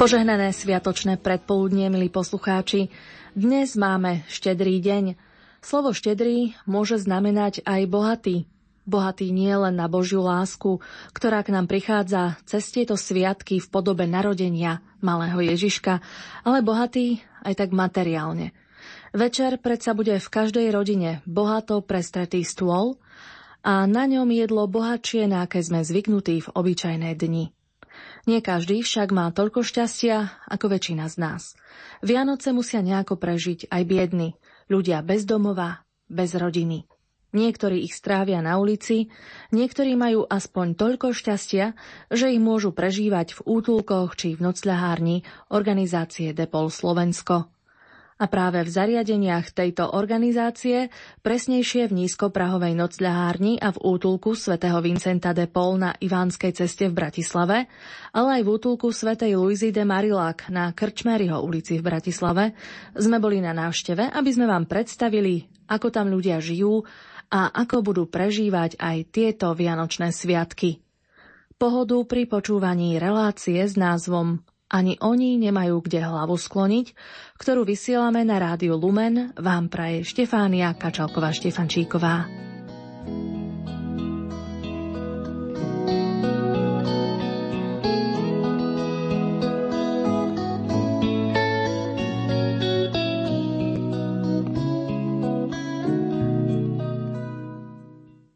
Požehnané sviatočné predpoludnie, milí poslucháči. Dnes máme štedrý deň. Slovo štedrý môže znamenať aj bohatý. Bohatý nie len na Božiu lásku, ktorá k nám prichádza cez tieto sviatky v podobe narodenia malého Ježiška, ale bohatý aj tak materiálne. Večer predsa bude v každej rodine bohato prestretý stôl a na ňom jedlo bohatšie, na aké sme zvyknutí v obyčajné dni. Nie každý však má toľko šťastia ako väčšina z nás. Vianoce musia nejako prežiť aj biedni, ľudia bez domova, bez rodiny. Niektorí ich strávia na ulici, niektorí majú aspoň toľko šťastia, že ich môžu prežívať v útulkoch či v nocľahárni organizácie Depaul Slovensko. A práve v zariadeniach tejto organizácie, presnejšie v Nízkoprahovej nocľahárni a v útulku Sv. Vincenta de Paul na Ivánskej ceste v Bratislave, ale aj v útulku Svätej Lujzy de Marillac na Krčmériho ulici v Bratislave, sme boli na návšteve, aby sme vám predstavili, ako tam ľudia žijú a ako budú prežívať aj tieto vianočné sviatky. Pohodu pri počúvaní relácie s názvom Ani oni nemajú kde hlavu skloniť, ktorú vysielame na Rádiu Lumen, vám praje Štefánia Kačalková-Štefančíková.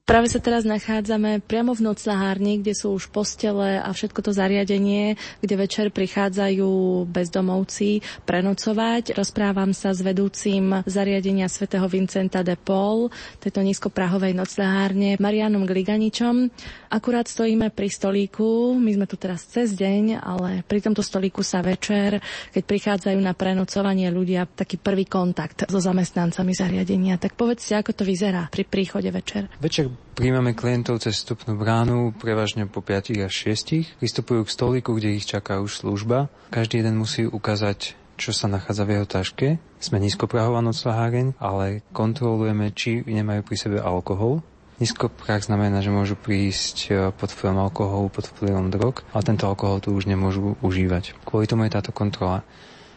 Práve sa teraz nachádzame priamo v nocľahárni, kde sú už postele a všetko to zariadenie, kde večer prichádzajú bezdomovci prenocovať. Rozprávam sa s vedúcim zariadenia Sv. Vincenta de Paul, tejto nízkoprahovej nocľahárne, Marianom Gliganičom. Akurát stojíme pri stolíku, my sme tu teraz cez deň, ale pri tomto stolíku sa večer, keď prichádzajú na prenocovanie ľudia, taký prvý kontakt so zamestnancami zariadenia. Tak povedzte, ako to vyzerá pri príchode večer. Večer príjmame klientov cez vstupnú bránu, prevažne po 5 až 6. Vystupujú k stolíku, kde ich čaká už služba. Každý jeden musí ukázať, čo sa nachádza v jeho taške. Sme nízkoprahová nocľaháreň, ale kontrolujeme, či nemajú pri sebe alkohol. Nízkoprah znamená, že môžu prísť pod vplyvom alkoholu, pod vplyvom drog, ale tento alkohol tu už nemôžu užívať. Kvôli tomu je táto kontrola.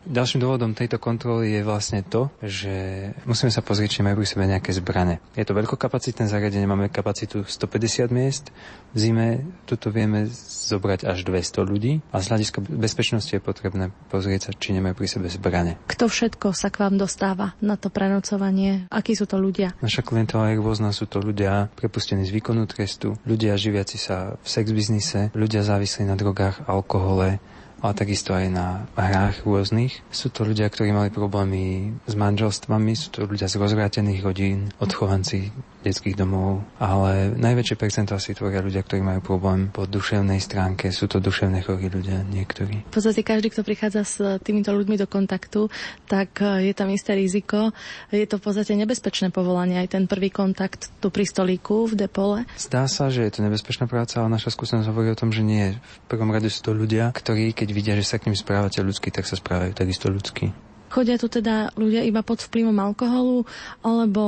Ďalším dôvodom tejto kontroly je vlastne to, že musíme sa pozrieť, či majú pri sebe nejaké zbrane. Je to veľkokapacitné zariadenie, máme kapacitu 150 miest, v zime tuto vieme zobrať až 200 ľudí a z hľadiska bezpečnosti je potrebné pozrieť sa, či nemajú pri sebe zbrane. Kto všetko sa k vám dostáva na to prenocovanie? Akí sú to ľudia? Naša klientela je rôzna, sú to ľudia prepustení z výkonu trestu, ľudia živiaci sa v sexbiznise, ľudia závislí na drogách, alkohole, ale takisto aj na hrách rôznych. Sú to ľudia, ktorí mali problémy s manželstvami, sú to ľudia z rozvrátených rodín, odchovanci detských domov, ale najväčšie percentá si tvoria ľudia, ktorí majú problém po duševnej stránke, sú to duševne chorí ľudia niektorí. V podstate každý, kto prichádza s týmito ľuďmi do kontaktu, tak je tam isté riziko. Je to v podstate nebezpečné povolanie, aj ten prvý kontakt tu pri stolíku v Depole. Zdá sa, že je to nebezpečná práca, ale naša skúsenosť hovorí o tom, že nie. V prvom rade sú to ľudia, ktorí keď vidia, že sa k nim správate ľudsky, tak sa správajú takisto ľudsky. Chodia tu teda ľudia iba pod vplyvom alkoholu, alebo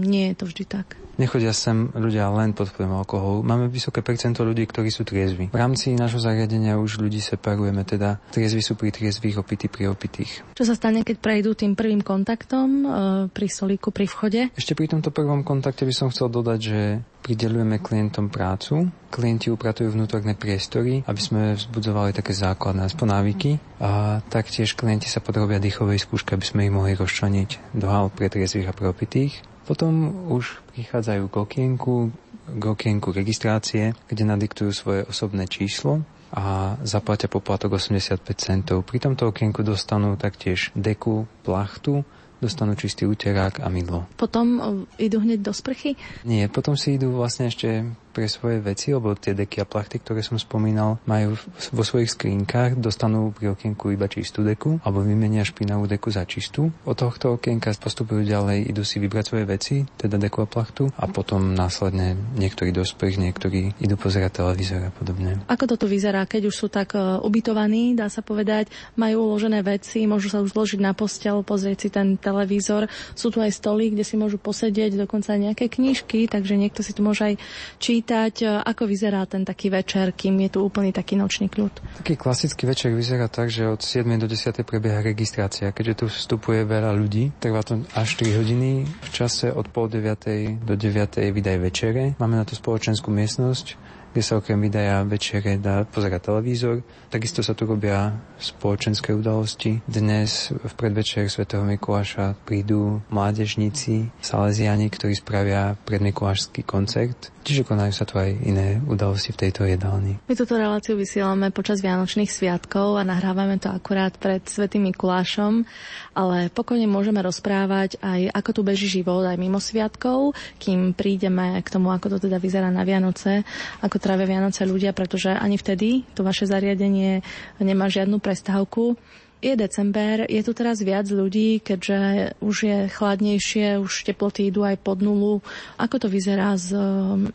nie je to vždy tak? Nechodia sem ľudia len pod vplyvom alkoholu. Máme vysoké percento ľudí, ktorí sú triezvi. V rámci nášho zariadenia už ľudí separujeme, teda triezvi sú pri triezvých, opití pri opitých. Čo sa stane, keď prejdú tým prvým kontaktom pri solíku, pri vchode? Ešte pri tomto prvom kontakte by som chcel dodať, že prideľujeme klientom prácu. Klienti upratujú vnútorné priestory, aby sme vzbudzovali také základné aspoň návyky. A taktiež klienti sa podrobia dýchovej skúške, aby sme ich mohli rozčleniť do hál pre triezvych a pre opitých. Potom už prichádzajú k okienku registrácie, kde nadiktujú svoje osobné číslo a zaplatia poplatok 85 centov. Pri tomto okienku dostanú taktiež deku, plachtu, dostanú čistý uterák a mydlo. Potom idú hneď do sprchy? Nie, potom si idú vlastne ešte pre svoje veci, lebo tie deky a plachty, ktoré som spomínal, majú vo svojich skrínkach, dostanú pri okienku iba čistú deku, alebo vymenia špinavú deku za čistú. Od tohto okienka postupujú ďalej, idú si vybrať svoje veci, teda deku a plachtu, a potom následne niektorí do sprch, niektorí idú pozerať televízor a podobne. Ako toto vyzerá, keď už sú tak ubytovaní, dá sa povedať, majú uložené veci, môžu sa už zložiť na posteľ, pozrieť si ten televízor, sú tu aj stoly, kde si môžu posedieť, dokonca nejaké knižky, takže niekto si tu môže aj čítať. Ako vyzerá ten taký večer, kým je tu úplný taký nočný kľud? Taký klasický večer vyzerá tak, že od 7 do 10 prebieha registrácia. Keďže tu vstupuje veľa ľudí, trvá to až 3 hodiny. V čase od 8:30 do 9:00 vydaj večere. Máme na to spoločenskú miestnosť, kde sa okrem videa večere dá pozerať televízor. Takisto sa tu robia spoločenské udalosti. Dnes v predvečer Sv. Mikuláša prídu mládežníci, saleziáni, ktorí spravia predmikulášsky koncert. Čiže konajú sa tu aj iné udalosti v tejto jedálni. My túto reláciu vysielame počas Vianočných sviatkov a nahrávame to akurát pred Svätým Mikulášom, ale pokojne môžeme rozprávať aj ako tu beží život aj mimo sviatkov, kým prídeme k tomu, ako to teda vyzerá na Vianoce, ako trávia Vianoce ľudia, pretože ani vtedy to vaše zariadenie nemá žiadnu prestávku. Je december, je tu teraz viac ľudí, keďže už je chladnejšie, už teploty idú aj pod nulu. Ako to vyzerá s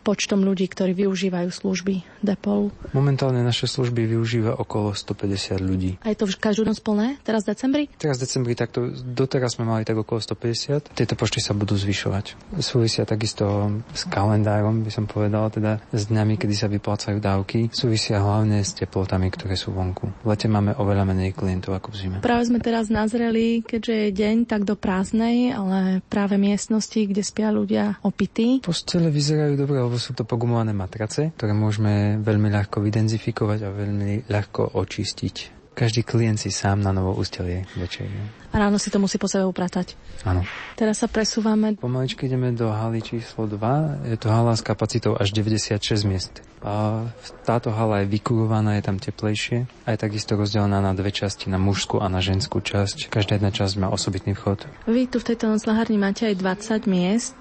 počtom ľudí, ktorí využívajú služby Depaul? Momentálne naše služby využíva okolo 150 ľudí. A je to každú noc plné? Teraz v decembri? Teraz v decembri, takto doteraz sme mali tak okolo 150. Tieto počty sa budú zvyšovať. Súvisia takisto s kalendárom, by som povedala, teda s dňami, kedy sa vyplácajú dávky. Súvisia hlavne s teplotami, ktoré sú vonku. V lete máme oveľa menej klientov ako zime. Práve sme teraz nazreli, keďže je deň tak do prázdnej, ale práve miestnosti, kde spia ľudia opití. Postele vyzerajú dobre, lebo sú to pogumované matrace, ktoré môžeme veľmi ľahko vydenzifikovať a veľmi ľahko očistiť. Každý klient si sám na novo ustelie večer. A ráno si to musí po sebe upratať. Áno. Teraz sa presúvame. Pomaličky ideme do haly číslo 2. Je to hala s kapacitou až 96 miest. A táto hala je vykurovaná, je tam teplejšie. A je takisto rozdelená na dve časti, na mužskú a na ženskú časť. Každá jedna časť má osobitný vchod. Vy tu v tejto nocľahárni máte aj 20 miest,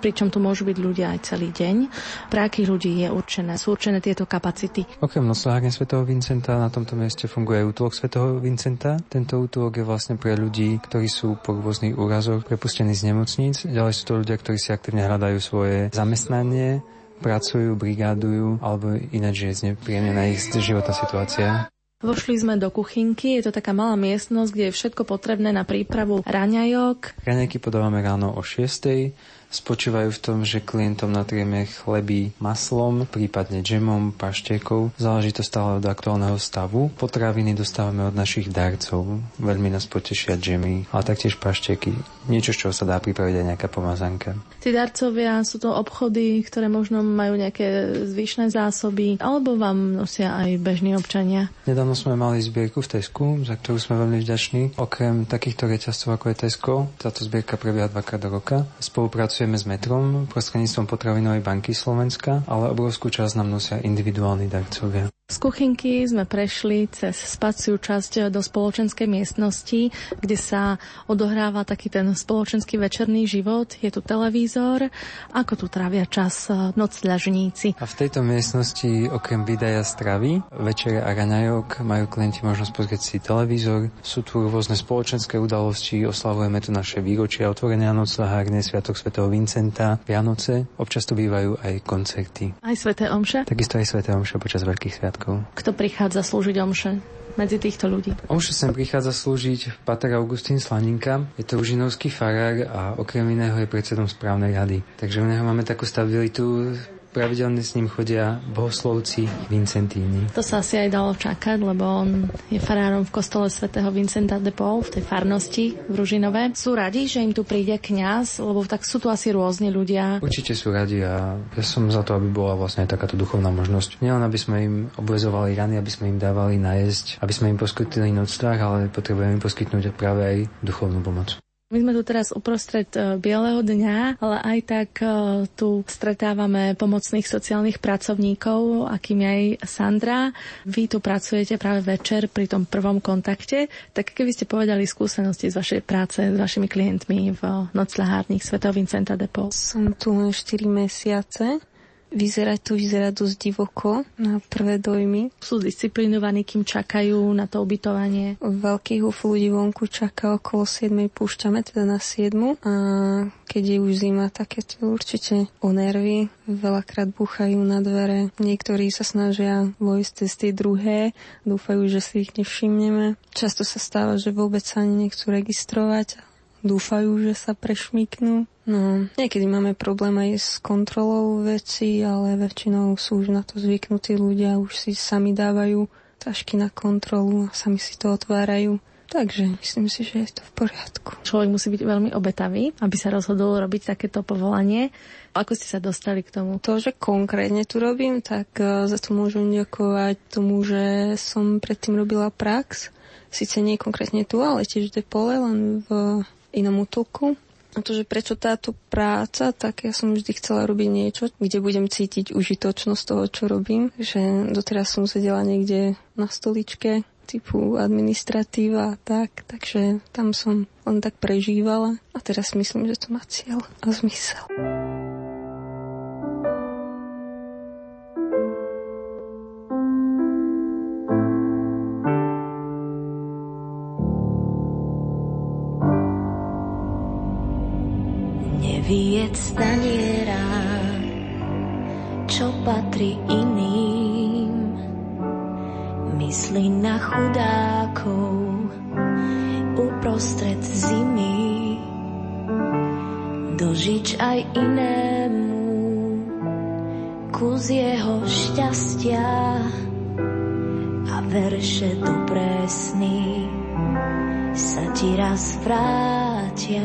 pričom tu môžu byť ľudia aj celý deň. Pre akých ľudí je určené? Sú určené tieto kapacity? Okrem nocľahárne Svätého Vincenta na tomto mieste funguje útulok Svätého Vincenta. Tento útulok je vlastne pre ľudí, ktorí sú po rôznych úrazoch prepustení z nemocníc. Ďalej sú to ľudia, ktorí si aktívne hľadajú svoje zamestnanie, pracujú, brigádujú, alebo ináč je znepríjemnená ich životná situácia. Vošli sme do kuchynky, je to taká malá miestnosť, kde je všetko potrebné na prípravu raňajok. Raňajky podávame ráno o 6:00. Spočívajú v tom, že klientom natrieme chleby maslom, prípadne džemom, paštiekou. Záleží to stále od aktuálneho stavu. Potraviny dostávame od našich darcov. Veľmi nás potešia džemy, ale taktiež paštieky. Niečo, z čoho sa dá pripraviť aj nejaká pomazanka. Tí darcovia sú to obchody, ktoré možno majú nejaké zvyšné zásoby, alebo vám nosia aj bežní občania. Nedávno sme mali zbierku v Tesku, za ktorú sme veľmi vďační. Okrem takýchto reťazcov, ako je Tesco, táto zbierka prebieha 2-krát do roka. Pracujeme s metrom, prostredníctvom Potravinovej banky Slovenska, ale obrovskú časť nám nosia individuálni darcovia. Z kuchynky sme prešli cez spaciu časť do spoločenskej miestnosti, kde sa odohráva taký ten spoločenský večerný život. Je tu televízor, ako tu trávia čas nocľažníci. A v tejto miestnosti okrem výdaja stravy, večere a raňajok majú klienti možnosť pozrieť si televízor. Sú tu rôzne spoločenské udalosti, oslavujeme tu naše výročia otvorenia nocľahárne, sviatok Svätého Vincenta, Vianoce. Občas tu bývajú aj koncerty. Aj sväté omše? Takisto aj sväté omše počas veľkých sviatkov. Kto prichádza slúžiť omše medzi týchto ľudí? Omšu sem prichádza slúžiť Pátor Augustín Slaninka. Je to ružinovský farár a okrem iného je predsedom správnej rady. Takže u neho máme takú stabilitu. Pravidelne s ním chodia bohoslovci Vincentíny. To sa asi aj dalo čakať, lebo on je farárom v kostole svätého Vincenta de Paul v tej farnosti v Ružinove. Sú radi, že im tu príde kňaz, lebo tak sú tu asi rôzni ľudia. Určite sú radi a ja som za to, aby bola vlastne aj takáto duchovná možnosť. Nielen aby sme im obvezovali rany, aby sme im dávali najesť, aby sme im poskytli nocľah, ale potrebujeme im poskytnúť práve aj duchovnú pomoc. My sme tu teraz uprostred bieleho dňa, ale aj tak tu stretávame pomocných sociálnych pracovníkov, akým je aj Sandra. Vy tu pracujete práve večer pri tom prvom kontakte. Tak keby ste povedali skúsenosti z vašej práce s vašimi klientmi v nocľahárni Sv. Vincenta de Paul? Som tu len 4 mesiace. Vyzerá dosť divoko na prvé dojmy. Sú disciplinovaní, kým čakajú na to ubytovanie. Veľký húf ľudí vonku čaká okolo 7. Púšťame teda na 7. A keď je už zima, tak je to určite o nervy. Veľakrát búchajú na dvere. Niektorí sa snažia vojsť cez tie druhé. Dúfajú, že si ich nevšimneme. Často sa stáva, že vôbec sa ani nechcú registrovať. Dúfajú, že sa prešmyknú. No, niekedy máme problém aj s kontrolou vecí, ale väčšinou sú už na to zvyknutí ľudia, už si sami dávajú tašky na kontrolu a sami si to otvárajú. Takže myslím si, že je to v poriadku. Človek musí byť veľmi obetavý, aby sa rozhodol robiť takéto povolanie. Ako ste sa dostali k tomu? To, že konkrétne tu robím, tak za to môžem ďakovať tomu, že som predtým robila prax. Sice nie konkrétne tu, ale tiež v Depaule, len v inom útulku. A to, že prečo táto práca, tak ja som vždy chcela robiť niečo, kde budem cítiť užitočnosť toho, čo robím. Že doteraz som sedela niekde na stoličke, typu administratíva a tak, takže tam som len tak prežívala. A teraz myslím, že to má cieľ a zmysel. Nevyjed z taniera, čo patrí iným, myslí na chudákov uprostred zimy. Dožič aj inému kus jeho šťastia a verše do presny sa ti raz vrátia.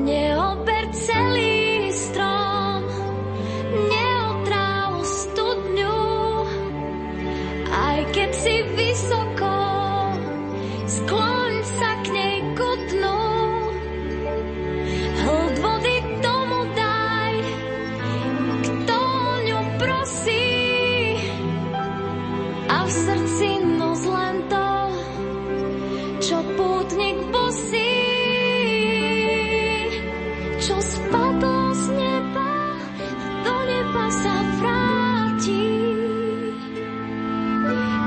Neober celý strom, neotráv studňu, aj keď si vysoko, skloň sa k nej ku dnu. Hĺd vody tomu daj, kto o ňu prosí, a v srdci nos len to, čo pútnik bosí. Spadlo z neba, do neba sa vráti.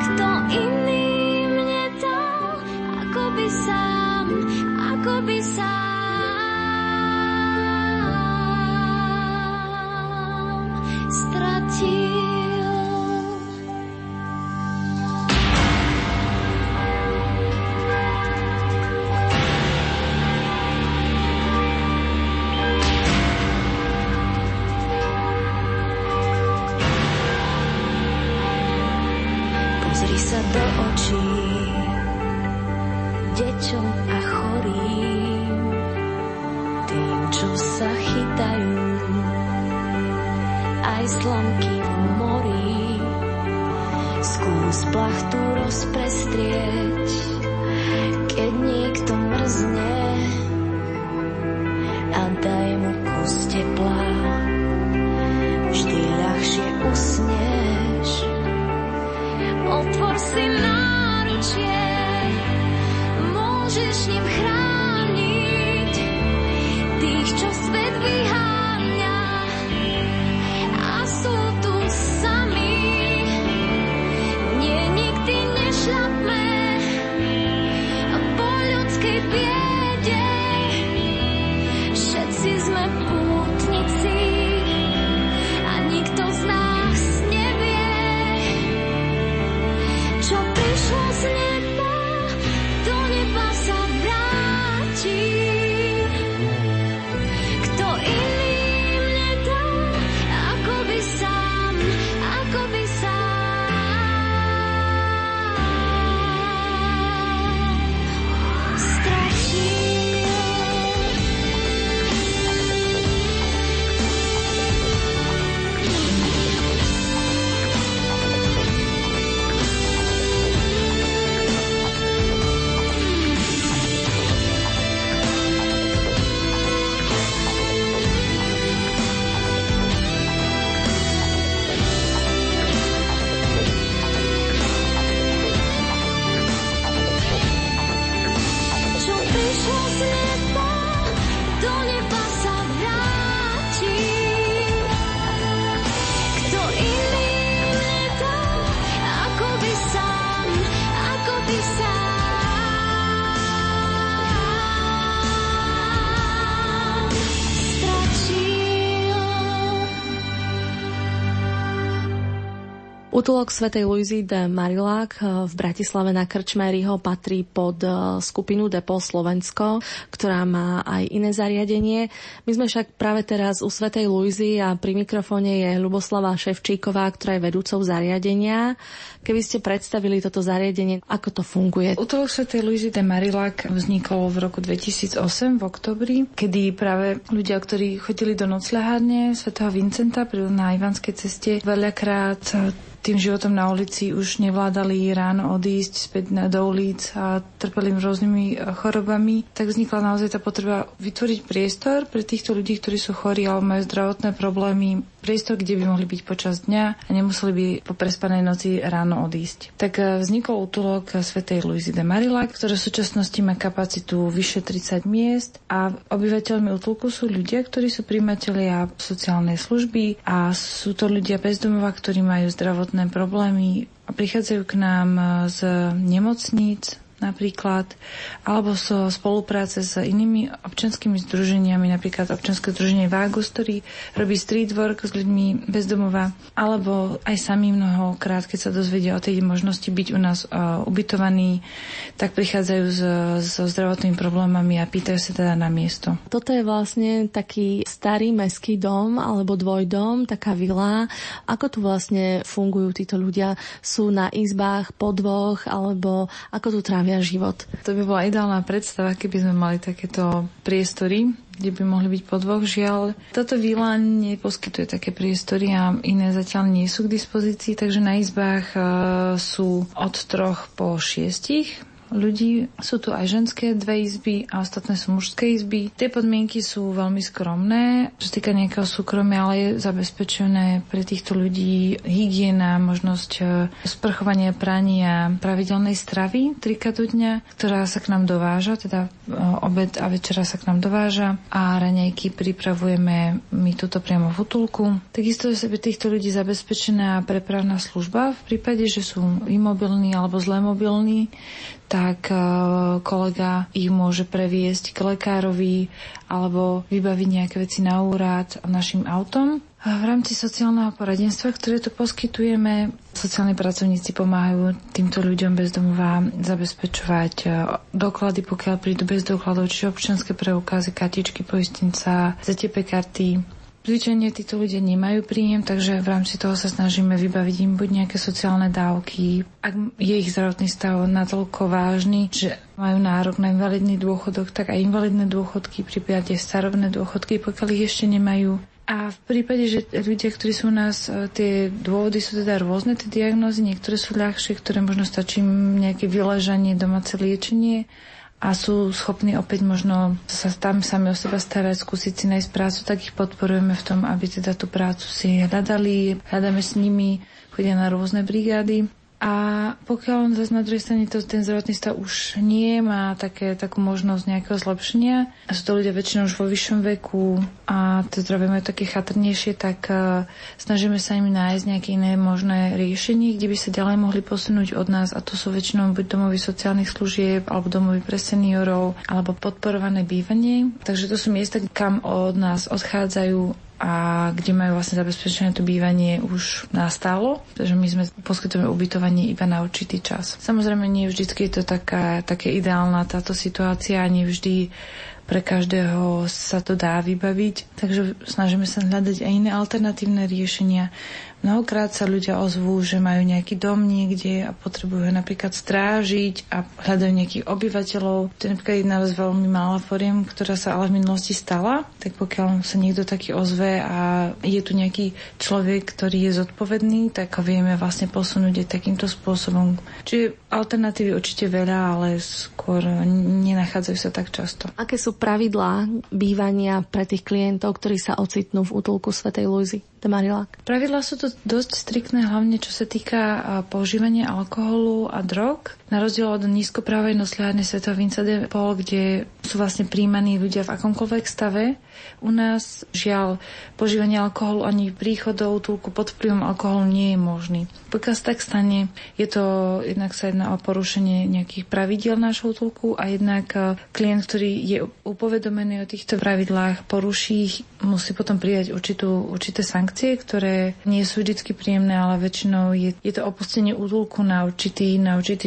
Kto iným nedal, ako by sám stratil. Útulok Svätej Lujzy de Marillac v Bratislave na Krčmériho patrí pod skupinu Depaul Slovensko, ktorá má aj iné zariadenie. My sme však práve teraz u Svätej Lujzy a pri mikrofóne je Luboslava Ševčíková, ktorá je vedúcou zariadenia. Keby ste predstavili toto zariadenie, ako to funguje? Útulok Svätej Lujzy de Marillac vznikol v roku 2008 v oktobri, kedy práve ľudia, ktorí chodili do nocľahárne Sv. Vincenta na Ivánskej ceste, veľakrát tým životom na ulici už nevládali ráno odísť späť do ulic a trpeli rôznymi chorobami, tak vznikla naozaj tá potreba vytvoriť priestor pre týchto ľudí, ktorí sú chorí alebo majú zdravotné problémy, priestor, kde by mohli byť počas dňa a nemuseli by po prespanej noci ráno odísť. Tak vznikol útulok Svätej Lujzy de Marillac, ktorý v súčasnosti má kapacitu vyše 30 miest a obyvateľmi útulku sú ľudia, ktorí sú prijímatelia sociálnej služby a sú to ľudia bez domova, ktorí majú zdravotné problémy a prichádzajú k nám z nemocníc napríklad, alebo so spolupráce s inými občianskými združeniami, napríklad občianske združenie Vágus, ktorý robí street work s ľuďmi bez domova, alebo aj sami mnohokrát, keď sa dozvedia o tej možnosti byť u nás ubytovaní, tak prichádzajú so zdravotnými problémami a pýtajú sa teda na miesto. Toto je vlastne taký starý mestský dom alebo dvojdom, taká vila. Ako tu vlastne fungujú títo ľudia? Sú na izbách po dvoch, alebo ako tu trávia život? To by bola ideálna predstava, keby sme mali takéto priestory, kde by mohli byť po dvoch. Žiaľ, táto vila neposkytuje také priestory a iné zatiaľ nie sú k dispozícii, takže na izbách sú od 3 po 6 ľudí. Sú tu aj ženské dve izby a ostatné sú mužské izby. Tie podmienky sú veľmi skromné, čo sa týka nejakého súkromia, ale je zabezpečené pre týchto ľudí hygiena, možnosť sprchovania, prania, pravidelnej stravy 3-krát do dňa, ktorá sa k nám dováža, teda obed a večera sa k nám dováža a raňajky pripravujeme my tuto priamo v útulku. Takisto je pre týchto ľudí zabezpečená prepravná služba v prípade, že sú imobilní alebo zle mobilní, tak kolega ich môže previesť k lekárovi alebo vybaviť nejaké veci na úrad našim autom. V rámci sociálneho poradenstva, ktoré tu poskytujeme, sociálni pracovníci pomáhajú týmto ľuďom bez domova zabezpečovať doklady, pokiaľ prídu bez dokladov, čiže občianske preukazy, kartičky poistenca, ZTP karty. Zvyčajne títo ľudia nemajú príjem, takže v rámci toho sa snažíme vybaviť im buď nejaké sociálne dávky, ak je ich zdravotný stav natoľko vážny, že majú nárok na invalidný dôchodok, tak aj invalidné dôchodky, prípadne starobné dôchodky, pokiaľ ich ešte nemajú. A v prípade, že ľudia, ktorí sú u nás, tie dôvody sú teda rôzne, tie diagnózy, niektoré sú ľahšie, ktoré možno stačí nejaké vyležanie, domáce liečenie, a sú schopní opäť možno sa tam sami o seba starať, skúsiť si nájsť prácu, tak ich podporujeme v tom, aby teda tú prácu si hľadali, hľadáme s nimi, chodia na rôzne brigády. A pokiaľ zase na druhej strane ten zdravotný stav už nemá takú možnosť nejakého zlepšenia, a sú to ľudia väčšinou už vo vyššom veku a to robíme také chatrnejšie, tak snažíme sa im nájsť nejaké iné možné riešenie, kde by sa ďalej mohli posunúť od nás, a to sú väčšinou buď domovy sociálnych služieb, alebo domovy pre seniorov, alebo podporované bývanie. Takže to sú miesta, kam od nás odchádzajú a kde majú vlastne zabezpečené to bývanie už nastálo, pretože my sme poskytujeme ubytovanie iba na určitý čas. Samozrejme, nie vždycky je to také ideálna táto situácia, nie vždy pre každého sa to dá vybaviť, takže snažíme sa hľadať aj iné alternatívne riešenia. Mnohokrát sa ľudia ozvú, že majú nejaký dom niekde a potrebujú ho napríklad strážiť a hľadajú nejakých obyvateľov. To je napríklad jedna z veľmi mála foriem, ktorá sa ale v minulosti stala. Tak pokiaľ sa niekto taký ozve a je tu nejaký človek, ktorý je zodpovedný, tak ho vieme vlastne posunúť aj takýmto spôsobom. Čiže alternatívy určite veľa, ale skôr nenachádzajú sa tak často. Aké sú pravidlá bývania pre tých klientov, ktorí sa ocitnú v útulku Svätej Lujzy de Marillac? Pravidlá sú to dosť striktné, hlavne čo sa týka používania alkoholu a drog. Na rozdiel od nízkoprahovej nocľahárne Sv. Vincenta de Paul, kde sú vlastne príjmaní ľudia v akomkoľvek stave, u nás žiaľ požívanie alkoholu ani príchod do útulku pod vplyvom alkoholu nie je možný. Pokiaľ sa tak stane, je to jednak sa jedná o porušenie nejakých pravidiel nášho útulku a jednak klient, ktorý je upovedomený o týchto pravidlách, poruší ich, musí potom prijať určité sankcie, ktoré nie sú vždy príjemné, ale väčšinou je to opustenie útulku na určitý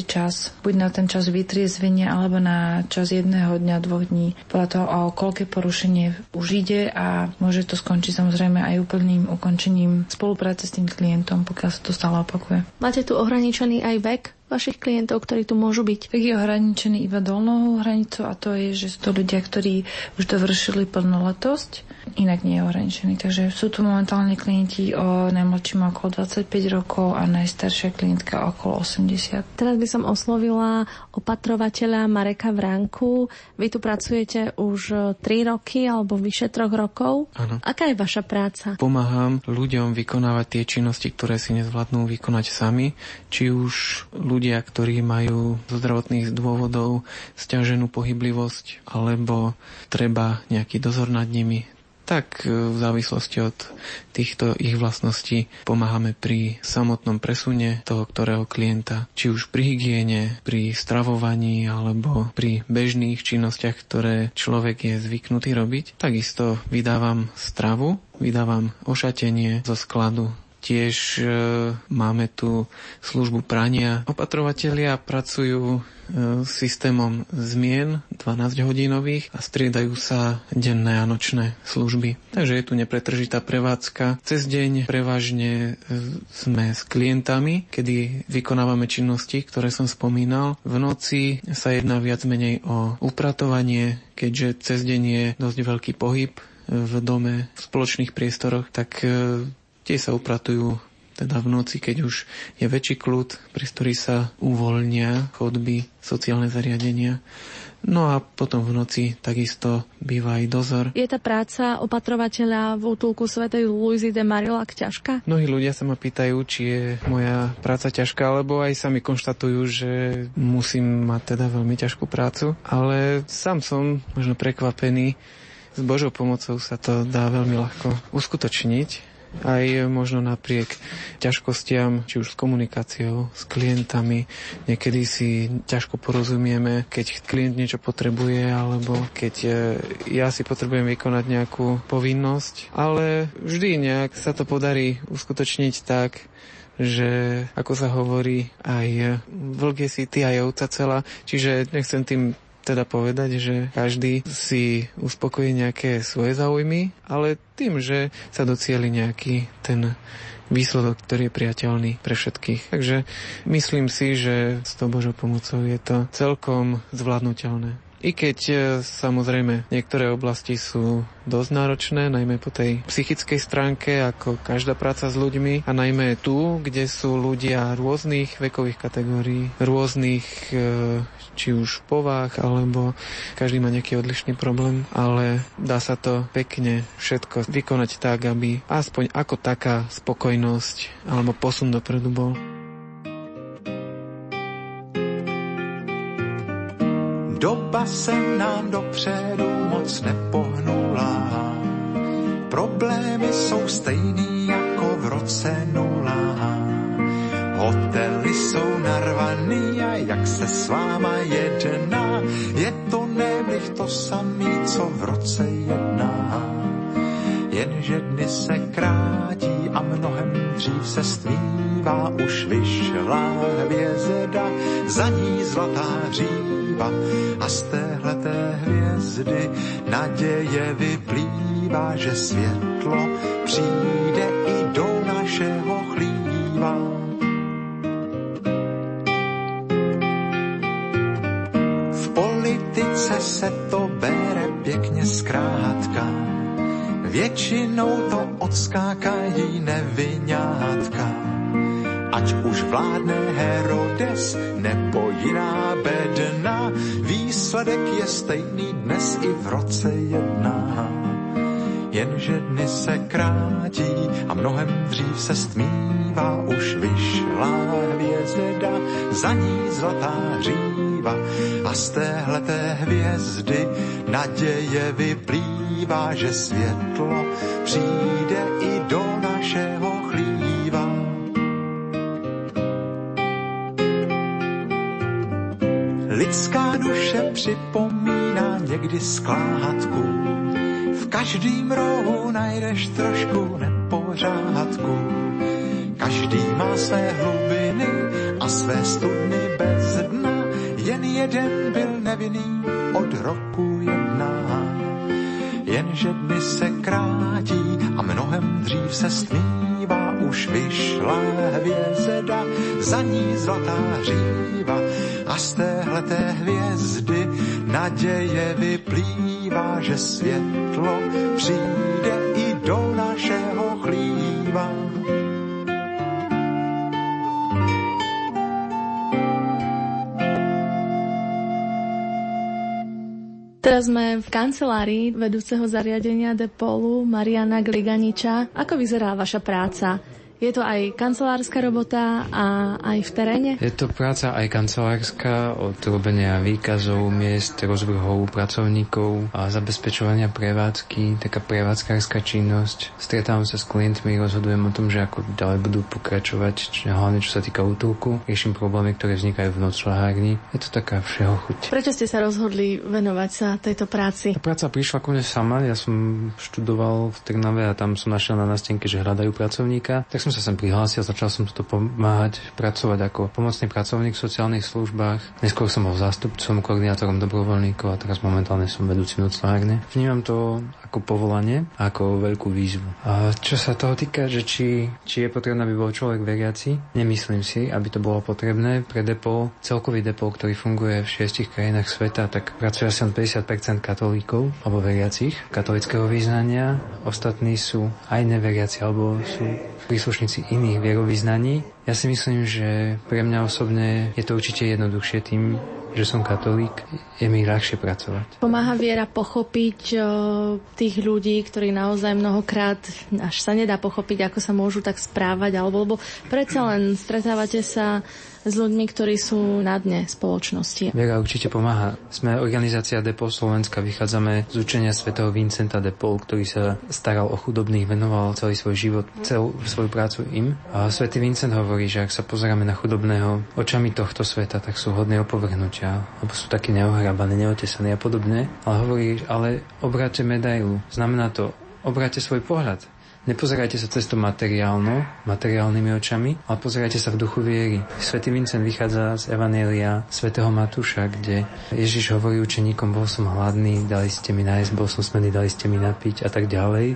čas. Buď na ten čas vytriezvenia, alebo na čas jedného dňa, dvoch dní. Podľa toho, o koľké porušenie už ide a môže to skončiť samozrejme aj úplným ukončením spolupráce s tým klientom, pokiaľ sa to stále opakuje. Máte tu ohraničený aj vek vašich klientov, ktorí tu môžu byť? Je ohraničený iba dolnou hranicou a to je, že sú to ľudia, ktorí už dovršili plnoletosť, inak nie je ohraničený. Takže sú tu momentálne klienti najmladším okolo 25 rokov a najstaršia klientka okolo 80. Teraz by som oslovila opatrovateľa Mareka Vránku. Vy tu pracujete už 3 roky alebo vyše 3 rokov. Áno. Aká je vaša práca? Pomáham ľuďom vykonávať tie činnosti, ktoré si nezvládnú vykonať sami, či už ľudia, ktorí majú zo zdravotných dôvodov sťaženú pohyblivosť alebo treba nejaký dozor nad nimi. Tak v závislosti od týchto ich vlastností pomáhame pri samotnom presune toho ktorého klienta, či už pri hygiene, pri stravovaní alebo pri bežných činnostiach, ktoré človek je zvyknutý robiť. Takisto vydávam stravu, vydávam ošatenie zo skladu. Tiež máme tu službu prania. Opatrovatelia pracujú systémom zmien 12-hodinových a striedajú sa denné a nočné služby. Takže je tu nepretržitá prevádzka. Cez deň prevažne sme s klientami, kedy vykonávame činnosti, ktoré som spomínal. V noci sa jedná viac menej o upratovanie, keďže cez deň je dosť veľký pohyb v dome, v spoločných priestoroch, tak tie sa upratujú teda v noci, keď už je väčší kľud, priestory sa uvoľnia, chodby, sociálne zariadenia. No a potom v noci takisto býva aj dozor. Je tá práca opatrovateľa v útulku Svätej Lujzy de Marillac ťažká? Mnohí ľudia sa ma pýtajú, či je moja práca ťažká, alebo aj sami konštatujú, že musím mať teda veľmi ťažkú prácu. Ale sám som možno prekvapený. S Božou pomocou sa to dá veľmi ľahko uskutočniť. Aj možno napriek ťažkostiam, či už s komunikáciou, s klientami. Niekedy si ťažko porozumieme, keď klient niečo potrebuje, alebo keď ja si potrebujem vykonať nejakú povinnosť. Ale vždy nejak sa to podarí uskutočniť tak, že ako sa hovorí, aj vlk je sýty, aj ovca celá. Čiže nechcem tým teda povedať, že každý si uspokojí nejaké svoje záujmy, ale tým, že sa docieli nejaký ten výsledok, ktorý je priateľný pre všetkých. Takže myslím si, že s tou Božou pomocou je to celkom zvládnuteľné. I keď samozrejme niektoré oblasti sú dosť náročné, najmä po tej psychickej stránke, ako každá práca s ľuďmi a najmä tu, kde sú ľudia rôznych vekových kategórií, rôznych či už povah, alebo každý má nejaký odlišný problém, ale dá sa to pekne všetko vykonať tak, aby aspoň ako taká spokojnosť alebo posun dopredu bol. Doba se nám dopředu moc nepohnula, problémy jsou stejný jako v roce nula. Hotely jsou narvaný a jak se s váma jedná, je to nebych to samý, co v roce jedná. Jenže dny se krátí a mnohem dřív se stmívá, už vyšla hvězda, za ní zlatá hříva a z téhleté hvězdy naděje vyplývá, že světlo přijde i do našeho chlíva. Politice se to bere pěkně zkrátka, většinou to odskákají neviňátka. Ať už vládne Herodes nebo jiná bedna, výsledek je stejný dnes i v roce jedná. Jenže dny se krátí a mnohem dřív se stmívá, už vyšla hvězda, za ní zlatá hříva a z téhleté hvězdy naděje vyplývá, že světlo přijde i do našeho chlíva. Lidská duše připomíná někdy skládku, V každém rohu najdeš trošku nepořádku. Každý má své hlubiny a své studny bez dna. Jen jeden byl nevinný od roku 1. Jenže dny se krátí a mnohem dřív se stmívá. Už vyšla hvězda, za ní zlatá říva. A z téhleté hvězdy naděje vyplývá, že světlo přijde i do našeho chlíva. Teraz sme v kancelárii vedúceho zariadenia Depaulu Mariana Gliganiča. Ako vyzerá vaša práca? Je to aj kancelárska robota a aj v teréne? Je to práca aj kancelárska, od robenia výkazov, miest, rozvrhov pracovníkov a zabezpečovania prevádzky, taká prevádzkárska činnosť. Stretávam sa s klientmi, rozhodujem o tom, že ako ďalej budú pokračovať, hlavne čo sa týka útulku. Riešim problémy, ktoré vznikajú v nocľahárni. Je to taká všehochuť. Prečo ste sa rozhodli venovať sa tejto práci? Tá práca prišla ku mne sama. Ja som študoval v Trnave a tam som našiel na nástenke, že hľadajú pracovníka. Tak som sa sem prihlásil, začal som to pomáhať, pracovať ako pomocný pracovník v sociálnych službách. Neskôr som bol zástupcom, koordinátorom dobrovoľníkov a teraz momentálne som vedúcim nocľahárne. Vnímam to ako povolanie, ako veľkú výzvu. A čo sa toho týka, že či je potrebné, aby bol človek veriaci, nemyslím si, aby to bolo potrebné. Pre Depaul, celkový Depaul, ktorý funguje v 6 krajinách sveta, tak pracuje asi 50% katolíkov alebo veriacich katolického vyznania. Ostatní sú aj neveriaci alebo sú príslušníci iných vierovyznaní. Ja si myslím, že pre mňa osobne je to určite jednoduchšie tým, že som katolík, je mi ľahšie pracovať. Pomáha viera pochopiť tých ľudí, ktorí naozaj mnohokrát až sa nedá pochopiť, ako sa môžu tak správať, alebo lebo predsa len stretávate sa s ľuďmi, ktorí sú na dne spoločnosti. Viera určite pomáha. Sme organizácia Depaul Slovenska, vychádzame z učenia svätého Vincenta de Paul, ktorý sa staral o chudobných, venoval celý svoj život, celú svoju prácu im. A svätý Vincent hovorí, že ak sa pozeráme na chudobného očami tohto sveta, tak sú hodné opovrhnutia, lebo sú takí neohrabané, neotesané a podobne. Ale hovorí, ale obráťte medailu. Znamená to, obráťte svoj pohľad. Nepozerajte sa cesto materiálnymi očami, ale pozerajte sa v duchu viery. Svätý Vincent vychádza z Evanelia svätého Matúša, kde Ježiš hovorí učeníkom, bol som hladný, dali ste mi nájsť, bol som smedný, dali ste mi napiť a tak ďalej.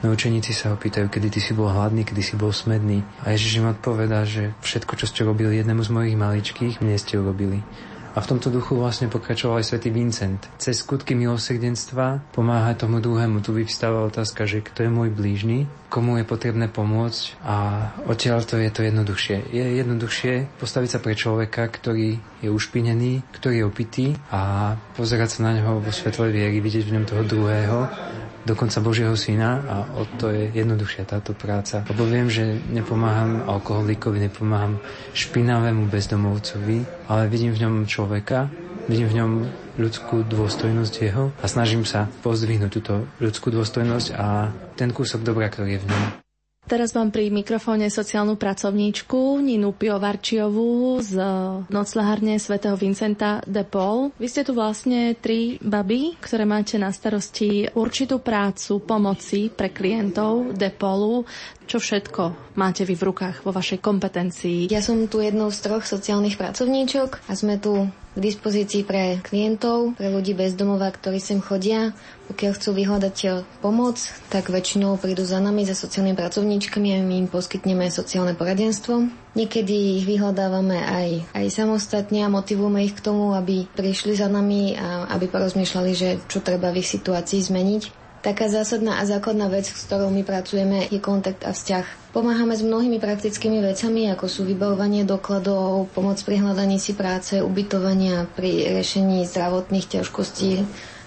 No učeníci sa opýtajú, kedy ty si bol hladný, kedy si bol smedný. A Ježiš im odpovedá, že všetko, čo ste robili jednému z mojich maličkých, mne ste urobili. A v tomto duchu vlastne pokračoval aj svätý Vincent. Cez skutky milosrdenstva pomáha tomu druhému. Tu vyvstáva otázka, že kto je môj blížny, komu je potrebné pomôcť a odtiaľ to je to jednoduchšie. Je jednoduchšie postaviť sa pre človeka, ktorý je ušpinený, ktorý je opitý a pozerať sa na neho vo svetle viery, vidieť v ňom toho druhého, dokonca Božieho syna a o to je jednoduchšia táto práca. Lebo viem, že nepomáham alkoholíkovi, nepomáham špinavému bezdomovcovi, ale vidím v ňom človeka, vidím v ňom ľudskú dôstojnosť jeho a snažím sa pozdvihnúť túto ľudskú dôstojnosť a ten kúsok dobra, ktorý je v ňom. Teraz mám pri mikrofóne sociálnu pracovníčku Ninu Piovarčiovú z nocľahárne svätého Vincenta de Paul. Vy ste tu vlastne 3 baby, ktoré máte na starosti určitú prácu pomoci pre klientov de Paulu. Čo všetko máte vy v rukách vo vašej kompetencii? Ja som tu jednou z 3 sociálnych pracovníčok a sme tu k dispozícii pre klientov, pre ľudí bez domova, ktorí sem chodia. Pokiaľ chcú vyhľadať pomoc, tak väčšinou prídu za nami, za sociálnymi pracovníčkami a my im poskytneme sociálne poradenstvo. Niekedy ich vyhľadávame aj samostatne a motivujeme ich k tomu, aby prišli za nami a aby porozmýšľali, že čo treba v ich situácii zmeniť. Taká zásadná a základná vec, s ktorou my pracujeme, je kontakt a vzťah. Pomáhame s mnohými praktickými vecami, ako sú vybavovanie dokladov, pomoc pri hľadaní si práce, ubytovania, pri riešení zdravotných ťažkostí.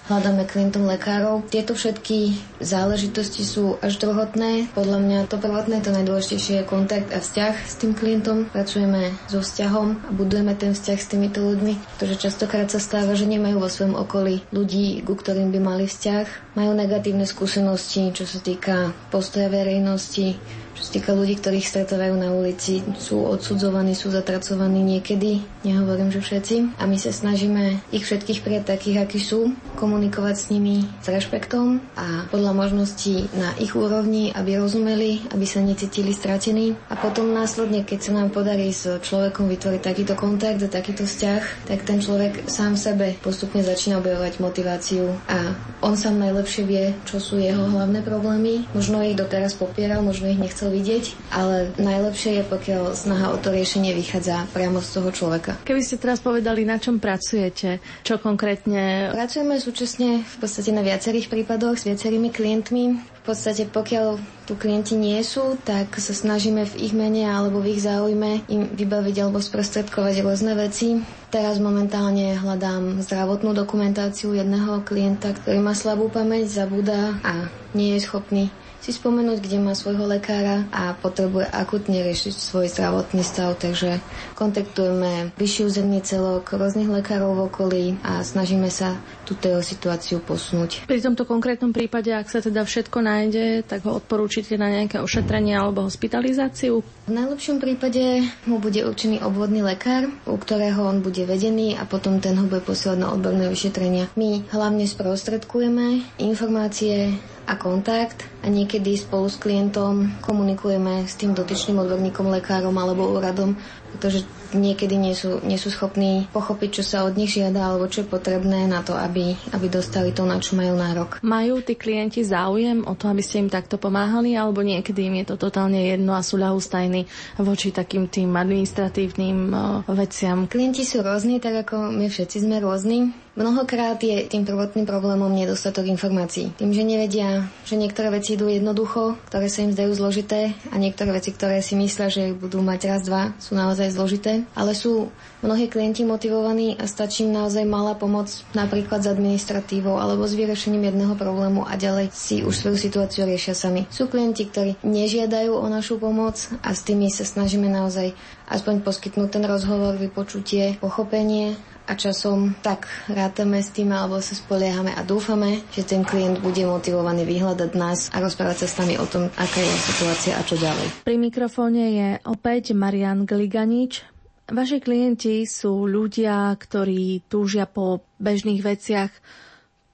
Hľadáme klientom lekárov. Tieto všetky záležitosti sú až druhotné. Podľa mňa to prvotné, to najdôležitejšie je kontakt a vzťah s tým klientom. Pracujeme so vzťahom a budujeme ten vzťah s týmito ľuďmi, pretože častokrát sa stáva, že nemajú vo svojom okolí ľudí, ku ktorým by mali vzťah. Majú negatívne skúsenosti, čo sa týka postoja verejnosti, Čo sa týka ľudí, ktorých stretávajú na ulici, sú odsudzovaní, sú zatracovaní niekedy, nehovorím, že všetci. A my sa snažíme ich všetkých prijať takých, akí sú, komunikovať s nimi s rešpektom a podľa možností na ich úrovni, aby rozumeli, aby sa necítili stratení. A potom následne, keď sa nám podarí s človekom vytvoriť takýto kontakt a takýto vzťah, tak ten človek sám sebe postupne začína objavovať motiváciu a on sám najlepšie vie, čo sú jeho hlavné problémy. Možno ich doteraz popieral, možno ich nechcel vidieť, ale najlepšie je, pokiaľ snaha o to riešenie vychádza priamo z toho človeka. Keby ste teraz povedali, na čom pracujete, čo konkrétne? Pracujeme súčasne v podstate na viacerých prípadoch s viacerými klientmi. V podstate, pokiaľ tu klienti nie sú, tak sa snažíme v ich mene alebo v ich záujme im vybaviť alebo sprostredkovať rôzne veci. Teraz momentálne hľadám zdravotnú dokumentáciu jedného klienta, ktorý má slabú pamäť, zabúda a nie je schopný si spomenúť, kde má svojho lekára a potrebuje akutne riešiť svoj zdravotný stav, takže kontaktujeme vyšší územný celok, rôznych lekárov v okolí a snažíme sa túto situáciu posunúť. Pri tomto konkrétnom prípade, ak sa teda všetko nájde, tak ho odporúčite na nejaké ošetrenie alebo hospitalizáciu? V najlepšom prípade mu bude určený obvodný lekár, u ktorého on bude vedený a potom ten ho bude posielať na odborné vyšetrenia. My hlavne sprostredkujeme informácie a kontakt a niekedy spolu s klientom komunikujeme s tým dotyčným odborníkom, lekárom alebo úradom, pretože niekedy nie sú schopní pochopiť, čo sa od nich žiada alebo čo je potrebné na to, aby dostali to, na čo majú nárok. Majú tí klienti záujem o to, aby ste im takto pomáhali, alebo niekedy im je to totálne jedno a sú ľahostajní voči takým tým administratívnym veciam? Klienti sú rôzni, tak ako my všetci sme rôzni. Mnohokrát je tým prvotným problémom nedostatok informácií. Tým, že nevedia, že niektoré veci idú jednoducho, ktoré sa im zdajú zložité a niektoré veci, ktoré si myslia, že budú mať raz, dva, sú naozaj zložité. Ale sú mnohí klienti motivovaní a stačí im naozaj malá pomoc, napríklad s administratívou alebo s vyriešením jedného problému a ďalej si už svoju situáciu riešia sami. Sú klienti, ktorí nežiadajú o našu pomoc a s tými sa snažíme naozaj aspoň poskytnúť ten rozhovor, vypočutie, pochopenie a časom tak rátame s tým alebo sa spoliehame a dúfame, že ten klient bude motivovaný vyhľadať nás a rozprávať sa s nami o tom, aká je situácia a čo ďalej. Pri mikrofóne je opäť Marian Gliganič. Vaši klienti sú ľudia, ktorí túžia po bežných veciach,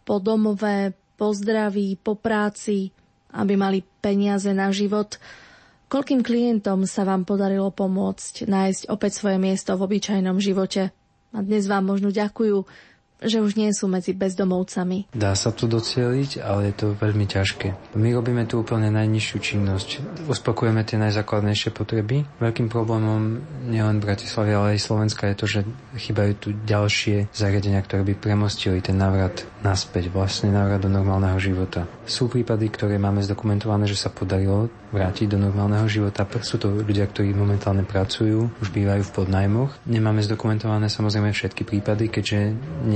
po domove, po zdraví, po práci, aby mali peniaze na život. Koľkým klientom sa vám podarilo pomôcť nájsť opäť svoje miesto v obyčajnom živote? A dnes vám možno ďakujú, že už nie sú medzi bezdomovcami. Dá sa tu docieliť, ale je to veľmi ťažké. My robíme tu úplne najnižšiu činnosť. Uspokojujeme tie najzákladnejšie potreby. Veľkým problémom nielen Bratislavy, ale aj Slovenska je to, že chýbajú tu ďalšie zariadenia, ktoré by premostili ten návrat naspäť, vlastne návrat do normálneho života. Sú prípady, ktoré máme zdokumentované, že sa podarilo vrátiť do normálneho života. Sú to ľudia, ktorí momentálne pracujú, už bývajú v podnájmoch. Nemáme zdokumentované samozrejme všetky prípady, keďže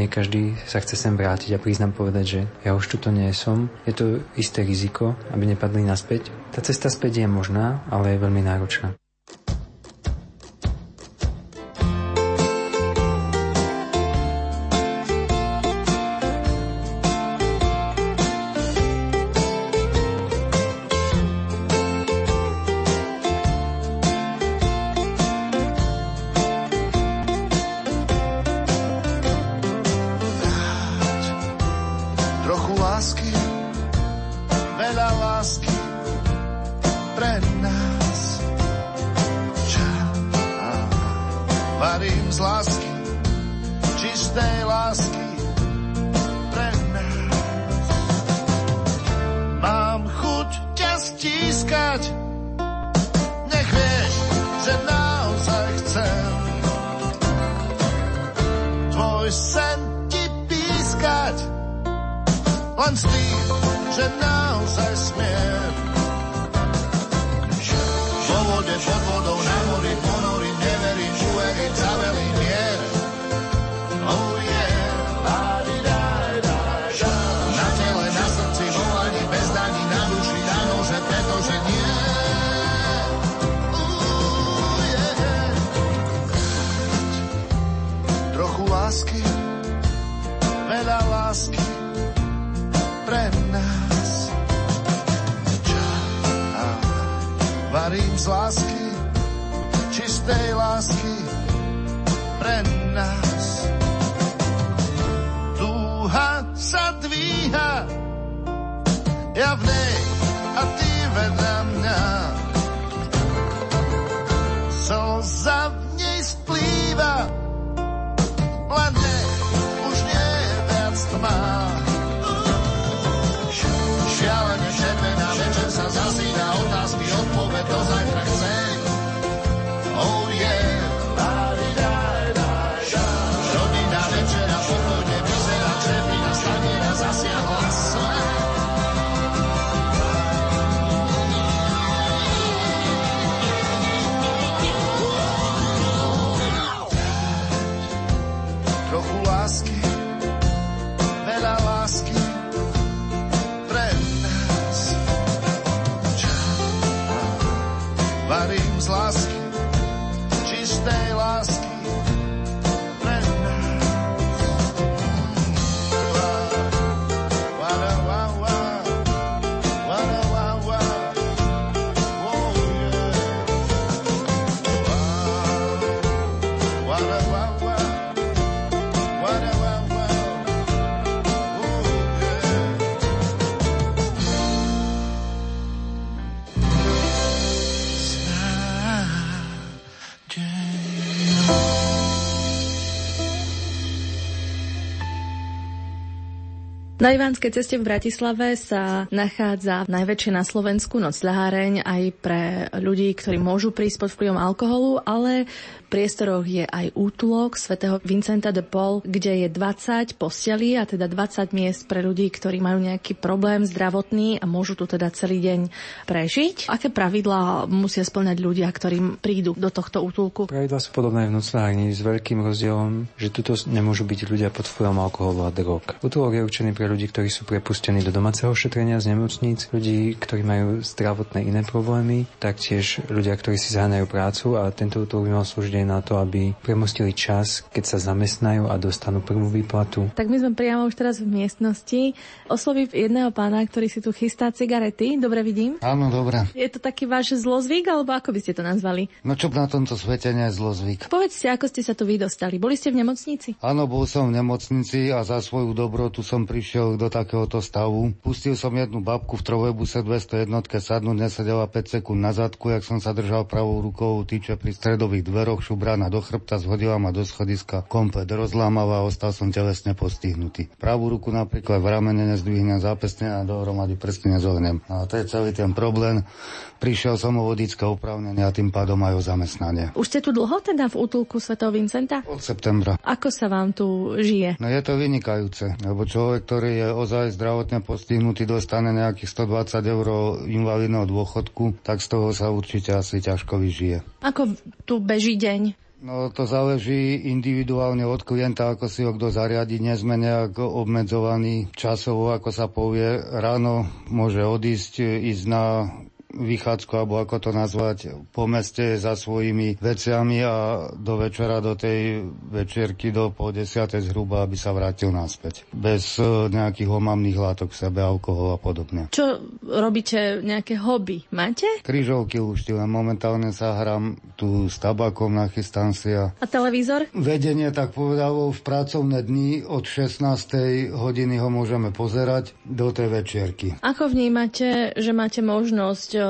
každý sa chce sem vrátiť a priznám povedať, že ja už tu to nie som. Je to isté riziko, aby nepadli naspäť. Tá cesta späť je možná, ale je veľmi náročná. darím z lásky, čistej lásky pre nás. Túha sa dvíha, ja v nej a ty vedľa mňa. Slza v nej splýva, len nech už nie je viac tmá. Šialene šepená večer sa zasína, otázky odpoveď do zajtra chcem. Oh yeah. Rodinná večera pokojne vyzerá, červina staniera zasiahla svet. Trochu lásky, veľa lásky, varím z lásky, čistej lásky pre nás. Na Ivánskej ceste v Bratislave sa nachádza najväčšia na Slovensku nocľaháreň aj pre ľudí, ktorí môžu prísť pod vplyvom alkoholu, ale v priestoroch je aj útulok Sv. Vincenta de Paul, kde je 20 postelí a teda 20 miest pre ľudí, ktorí majú nejaký problém zdravotný a môžu tu teda celý deň prežiť. Aké pravidlá musia spĺňať ľudia, ktorí prídu do tohto útulku? Pravidlá sú podobné v nocľahárni s veľkým rozdielom, že tuto nemôžu byť ľudia pod vplyvom alkoholu a drog. Útulok je určený pre ľudí, ktorí sú prepustení do domáceho ošetrenia z nemocníc, ľudí, ktorí majú zdravotné iné problémy, taktiež ľudia, ktorí si zháňajú prácu, a tento útulok by mal slúžiť aj na to, aby premostili čas, keď sa zamestnajú a dostanú prvú výplatu. Tak my sme priamo už teraz v miestnosti. Oslovím jedného pána, ktorý si tu chystá cigarety. Dobre vidím? Áno, dobrá. Je to taký váš zlozvyk, alebo ako by ste to nazvali? No čo na tomto svete nie je zlozvyk. Povedzte, ako ste sa tu vy dostali? Boli ste v nemocnici? Áno, bol som v nemocnici a za svoju dobrotu som prišiel do takéhoto stavu. Pustil som jednu babku v trolejbuse 201 sadnúť, nesedela 5 sekúnd na zadku, jak som sa držal pravou rukou tyče pri stredových dveroch, šubrána do chrbta, zhodila ma do schodiska, komplet rozlámala a ostal som telesne postihnutý. Pravú ruku napríklad v ramene nezdvihnem, zápestnená dohromady prsty nezohnem. A to je celý ten problém. Prišiel som o vodické oprávnenie a tým pádom aj o zamestnanie. Už ste tu dlho teda v útulku Sv. Vincenta? Od septembra. Ako sa vám tu žije? No je to vynikajúce, lebo človek, ktorý je ozaj zdravotne postihnutý, dostane nejakých 120 eur invalidného dôchodku, tak z toho sa určite asi ťažko vyžije. Ako tu beží deň? No to záleží individuálne od klienta, ako si ho kto zariadi. Nie sme nejak obmedzovaní časovo, ako sa povie. Ráno môže odísť, ísť na vychádzku, alebo ako to nazvať, po meste za svojimi veciami a do večera, do tej večierky, do po 10:00 zhruba, aby sa vrátil naspäť. Bez nejakých omamných látok v sebe, alkohol a podobne. Čo robíte? Nejaké hobby máte? Kryžovky luštím. Momentálne sa hrám tu s tabakom, nachystám si. A televízor? Vedenie, tak povedalo, v pracovné dni od 16:00 hodiny ho môžeme pozerať do tej večierky. Ako vnímate, že máte možnosť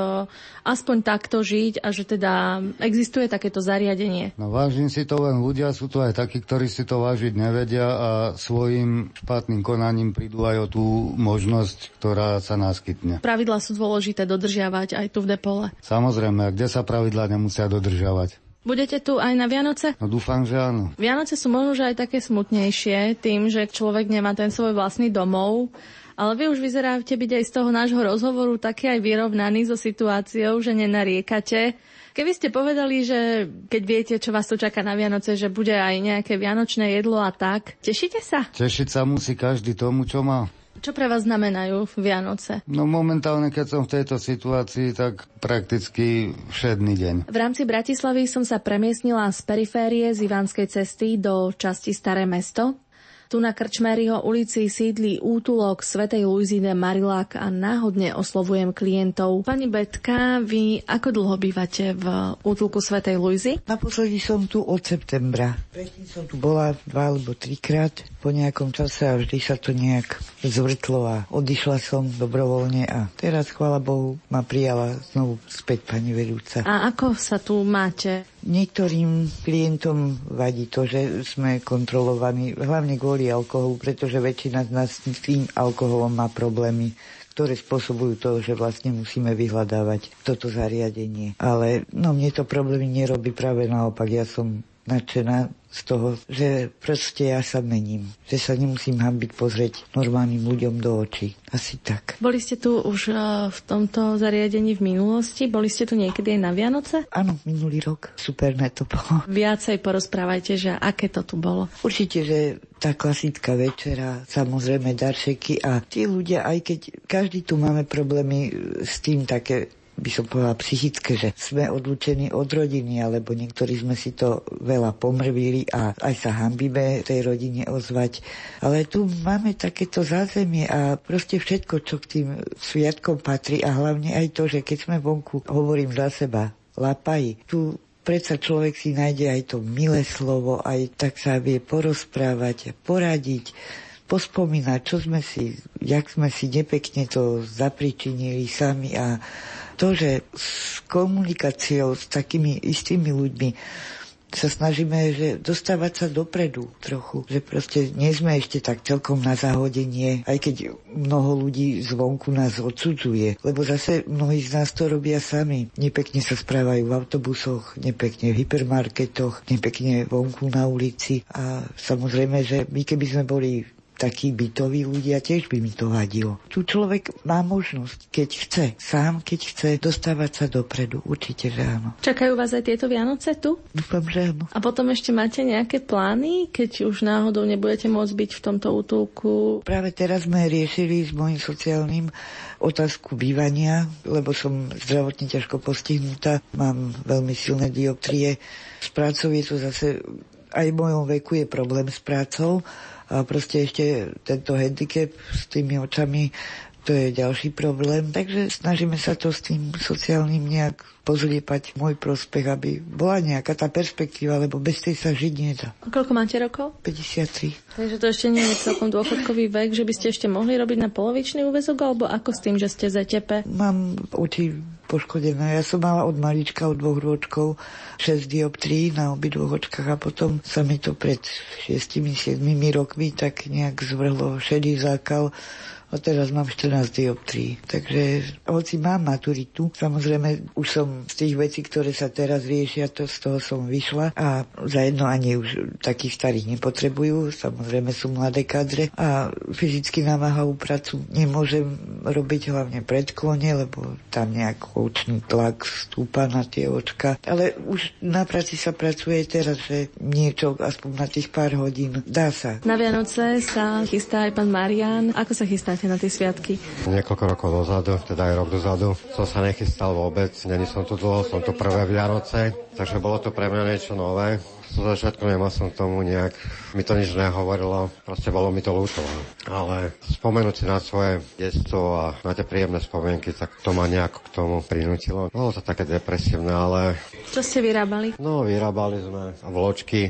aspoň takto žiť a že teda existuje takéto zariadenie? No vážim si to, len ľudia sú tu aj takí, ktorí si to vážiť nevedia a svojim špatným konaním prídu aj o tú možnosť, ktorá sa naskytne. Pravidlá sú dôležité dodržiavať aj tu v Depole. Samozrejme, kde sa pravidlá nemusia dodržiavať? Budete tu aj na Vianoce? No dúfam, že áno. Vianoce sú možno aj také smutnejšie tým, že človek nemá ten svoj vlastný domov. Ale vy už vyzeráte byť aj z toho nášho rozhovoru taký aj vyrovnaný so situáciou, že nenariekate. Keby ste povedali, že keď viete, čo vás tu čaká na Vianoce, že bude aj nejaké vianočné jedlo a tak, tešíte sa? Tešiť sa musí každý tomu, čo má. Čo pre vás znamenajú Vianoce? No momentálne, keď som v tejto situácii, tak prakticky všedný deň. V rámci Bratislavy som sa premiestnila z periférie z Ivánskej cesty do časti Staré mesto. Tu na Krčmériho ulici sídli útulok Svätej Lujzy de Marillac a náhodne oslovujem klientov. Pani Betka, vy ako dlho bývate v útulku Svätej Lujzy? Naposledy som tu od septembra. Predtým som tu bola 2 alebo 3-krát. Po nejakom čase a vždy sa to nejak zvrtlo a odišla som dobrovoľne a teraz, chvála Bohu, ma prijala znovu späť pani vedúca. A ako sa tu máte? Niektorým klientom vadí to, že sme kontrolovaní, hlavne kvôli alkoholu, pretože väčšina z nás s tým alkoholom má problémy, ktoré spôsobujú to, že vlastne musíme vyhľadávať toto zariadenie. Ale mne to problémy nerobí, práve naopak, ja som nadšená z toho, že proste ja sa mením, že sa nemusím hanbiť pozrieť normálnym ľuďom do očí. Asi tak. Boli ste tu už v tomto zariadení v minulosti? Boli ste tu niekedy aj na Vianoce? Áno, minulý rok. Superné to bolo. Viacej porozprávajte, že aké to tu bolo. Určite, že tá klasická večera, samozrejme darčeky a tí ľudia, aj keď každý tu máme problémy s tým také, by som povedala, psychické, že sme odlúčení od rodiny, alebo niektorí sme si to veľa pomrvili a aj sa hanbíme tej rodine ozvať. Ale tu máme takéto zázemie a proste všetko, čo k tým sviatkom patrí a hlavne aj to, že keď sme vonku, hovorím za seba, lapaji, tu predsa človek si nájde aj to milé slovo, aj tak sa vie porozprávať, poradiť, pospomínať, čo sme si, jak sme si nepekne to zapričinili sami a to, že s komunikáciou s takými istými ľuďmi sa snažíme, že dostávať sa dopredu trochu, že proste nie sme ešte tak celkom na zahodenie, aj keď mnoho ľudí zvonku nás odsudzuje, lebo zase mnohí z nás to robia sami. Nepekne sa správajú v autobusoch, nepekne v hypermarketoch, nepekne vonku na ulici a samozrejme, že my keby sme boli takí bytoví ľudia, tiež by mi to vadilo. Tu človek má možnosť, keď chce, sám keď chce, dostávať sa dopredu. Určite, že áno. Čakajú vás aj tieto Vianoce tu? Dúfam, že áno. A potom ešte máte nejaké plány, keď už náhodou nebudete môcť byť v tomto útulku? Práve teraz sme riešili s môjim sociálnym otázku bývania, lebo som zdravotne ťažko postihnutá. Mám veľmi silné dioptrie. S prácou je to zase, aj v mojom veku je problém s prácou, a proste ešte tento handicap s tými očami, to je ďalší problém. Takže snažíme sa to s tým sociálnym nejak pozliepať, môj prospech, aby bola nejaká tá perspektíva, lebo bez tej sa žiť nedá. Koľko máte rokov? 53. Takže to ešte nie je celkom dôchodkový vek, že by ste ešte mohli robiť na polovičný úväzok, alebo ako s tým, že ste ZTP? Mám oči poškodené. Ja som mala od malička, od 2 rôčkov, 6 dioptrií na obidvoch očkách a potom sa mi to pred 6-7 rokmi tak nejak zvrhlo šedý zákal a teraz mám 14 dioptrií. Takže hoci mám maturitu, samozrejme už som z tých vecí, ktoré sa teraz riešia, to z toho som vyšla a zajedno ani už takých starých nepotrebujú, samozrejme sú mladé kadre a fyzicky namáhavú prácu nemôžem robiť hlavne predklone, lebo tam nejak očný tlak stúpa na tie očka, ale už na práci sa pracuje teraz, že niečo aspoň na tých pár hodín dá sa. Na Vianoce sa chystá aj pán Marian. Ako sa chystáte na tie sviatky? Niekoľko rokov dozadu, teda aj rok dozadu som sa nechystal vôbec, neni som tu dlho, som tu prvé Vianoce, takže bolo to pre mňa niečo nové. Zo začiatku nemal som tomu nejak, mi to nič nehovorilo, proste bolo mi to ľúto. Ale spomenúť si na svoje detstvo a na tie príjemné spomienky, tak to ma nejako k tomu prinútilo. Bolo to také depresívne, ale... Čo ste vyrábali? Vyrábali sme vločky,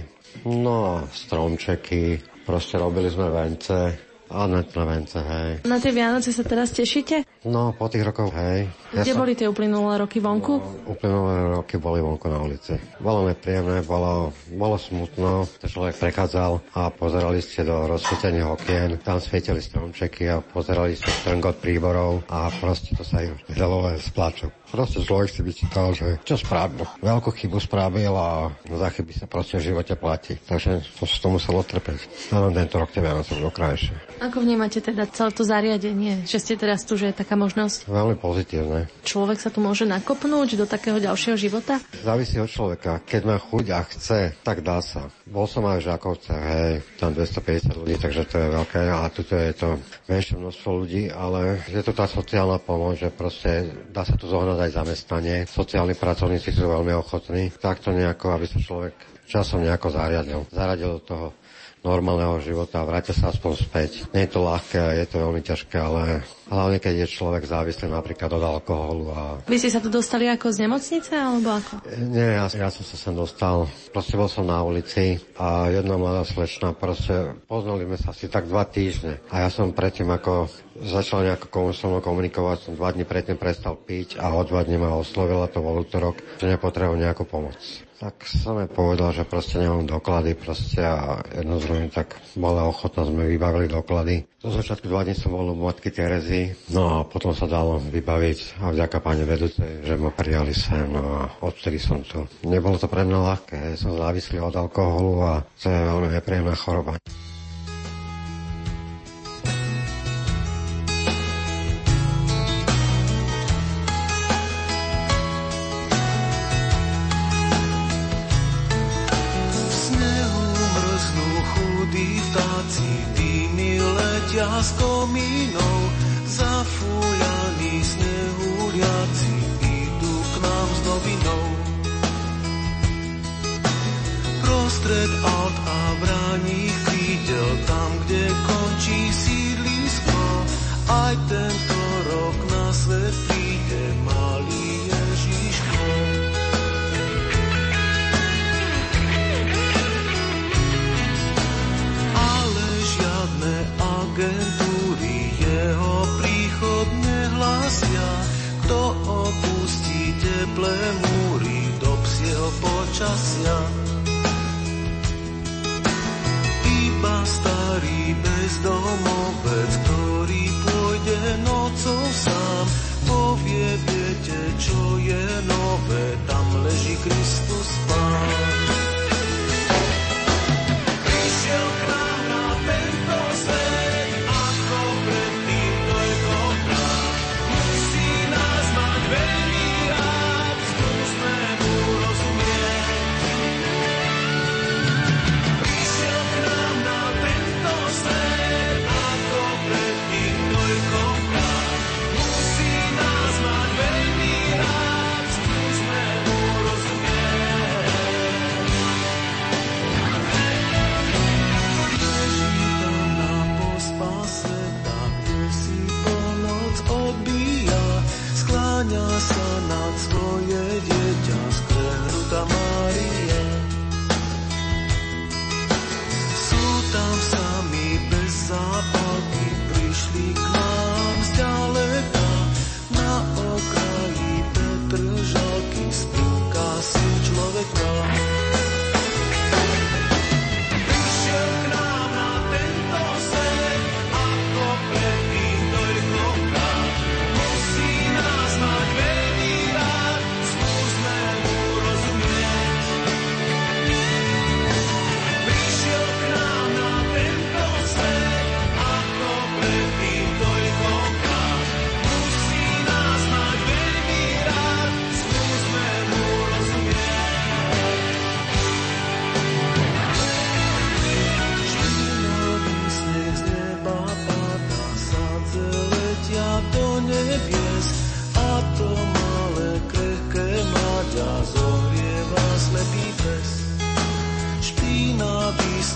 stromčeky, proste robili sme vence. Áno, na Vence, hej. Na tie Vianoce sa teraz tešíte? Po tých rokoch, hej. Kde boli tie uplynulé roky vonku? Uplynulé roky boli vonku na ulici. Bolo nepríjemné, bolo smutno, to človek prechádzal a pozerali ste do rozsvietených okien, tam svietili stromčeky a pozerali ste strngot príborov a proste to sa im vydalo len z pláču. Proste človek si vyčítal, že čo spravil. Veľkú chybu spravil a za chyby sa proste v živote platí. Takže to muselo trpeť. Áno, tento rok tie Vianoce budú krajšie. Ako vnímate teda celé to zariadenie? Že ste teraz tu, že je taká možnosť? Veľmi pozitívne. Človek sa tu môže nakopnúť do takého ďalšieho života? Závisí od človeka. Keď má chuť a chce, tak dá sa. Bol som aj v Žakovce, hej, tam 250 ľudí, takže to je veľké. A tuto je to menšie množstvo ľudí, ale je to tá sociálna pomoc, že proste dá sa tu zohnať aj zamestnanie. Sociálni pracovníci sú veľmi ochotní. Takto nejako, aby sa človek časom nejako zaradil do toho normálneho života a vrátia sa aspoň späť. Nie je to ľahké, je to veľmi ťažké, ale hlavne keď je človek závislý napríklad od alkoholu. A... Vy ste sa tu dostali ako z nemocnice alebo ako? Nie, ja som sa sem dostal. Proste bol som na ulici a jedna mladá slečna, proste poznali sme sa asi tak 2 týždne. A ja som predtým, ako začal nejako so mnou komunikovať, som 2 dni predtým prestal piť a o 2 dni ma oslovila, to bol utorok, že nepotrebujem nejakú pomoc. Tak som jej povedal, že proste nemám doklady proste a jednozrejme tak bola ochotná, sme vybavili doklady. Do začiatku 2 dní som bol u matky Terezy, no a potom sa dalo vybaviť a vďaka pani vedúcej, že ma prijali sem a odtedy som tu. Nebolo to pre mňa ľahké, som závislý od alkoholu a to je veľmi nepríjemná choroba. S komínou zafúľaní snehúriaci idú k nám s novinou. Prostred alt a bráních krídel, tam, kde končí sídlisko, aj tento rok na svet príde malý Ježiško. Ale žiadne agentúry jeho príchod nehlásia, kto opustí teplé múry do psieho počasia. Iba starý bezdomovec, ktorý pôjde nocou sám, povie, viete, čo je nové, tam leží Kristus Pán. Prišiel král na tento svet, sa nad svoje dieťa skrehnutá Mária. Sú tam sami bez zápalky, prišli k nám z ďaleka. Na okraji Petržalky spúka si človeka.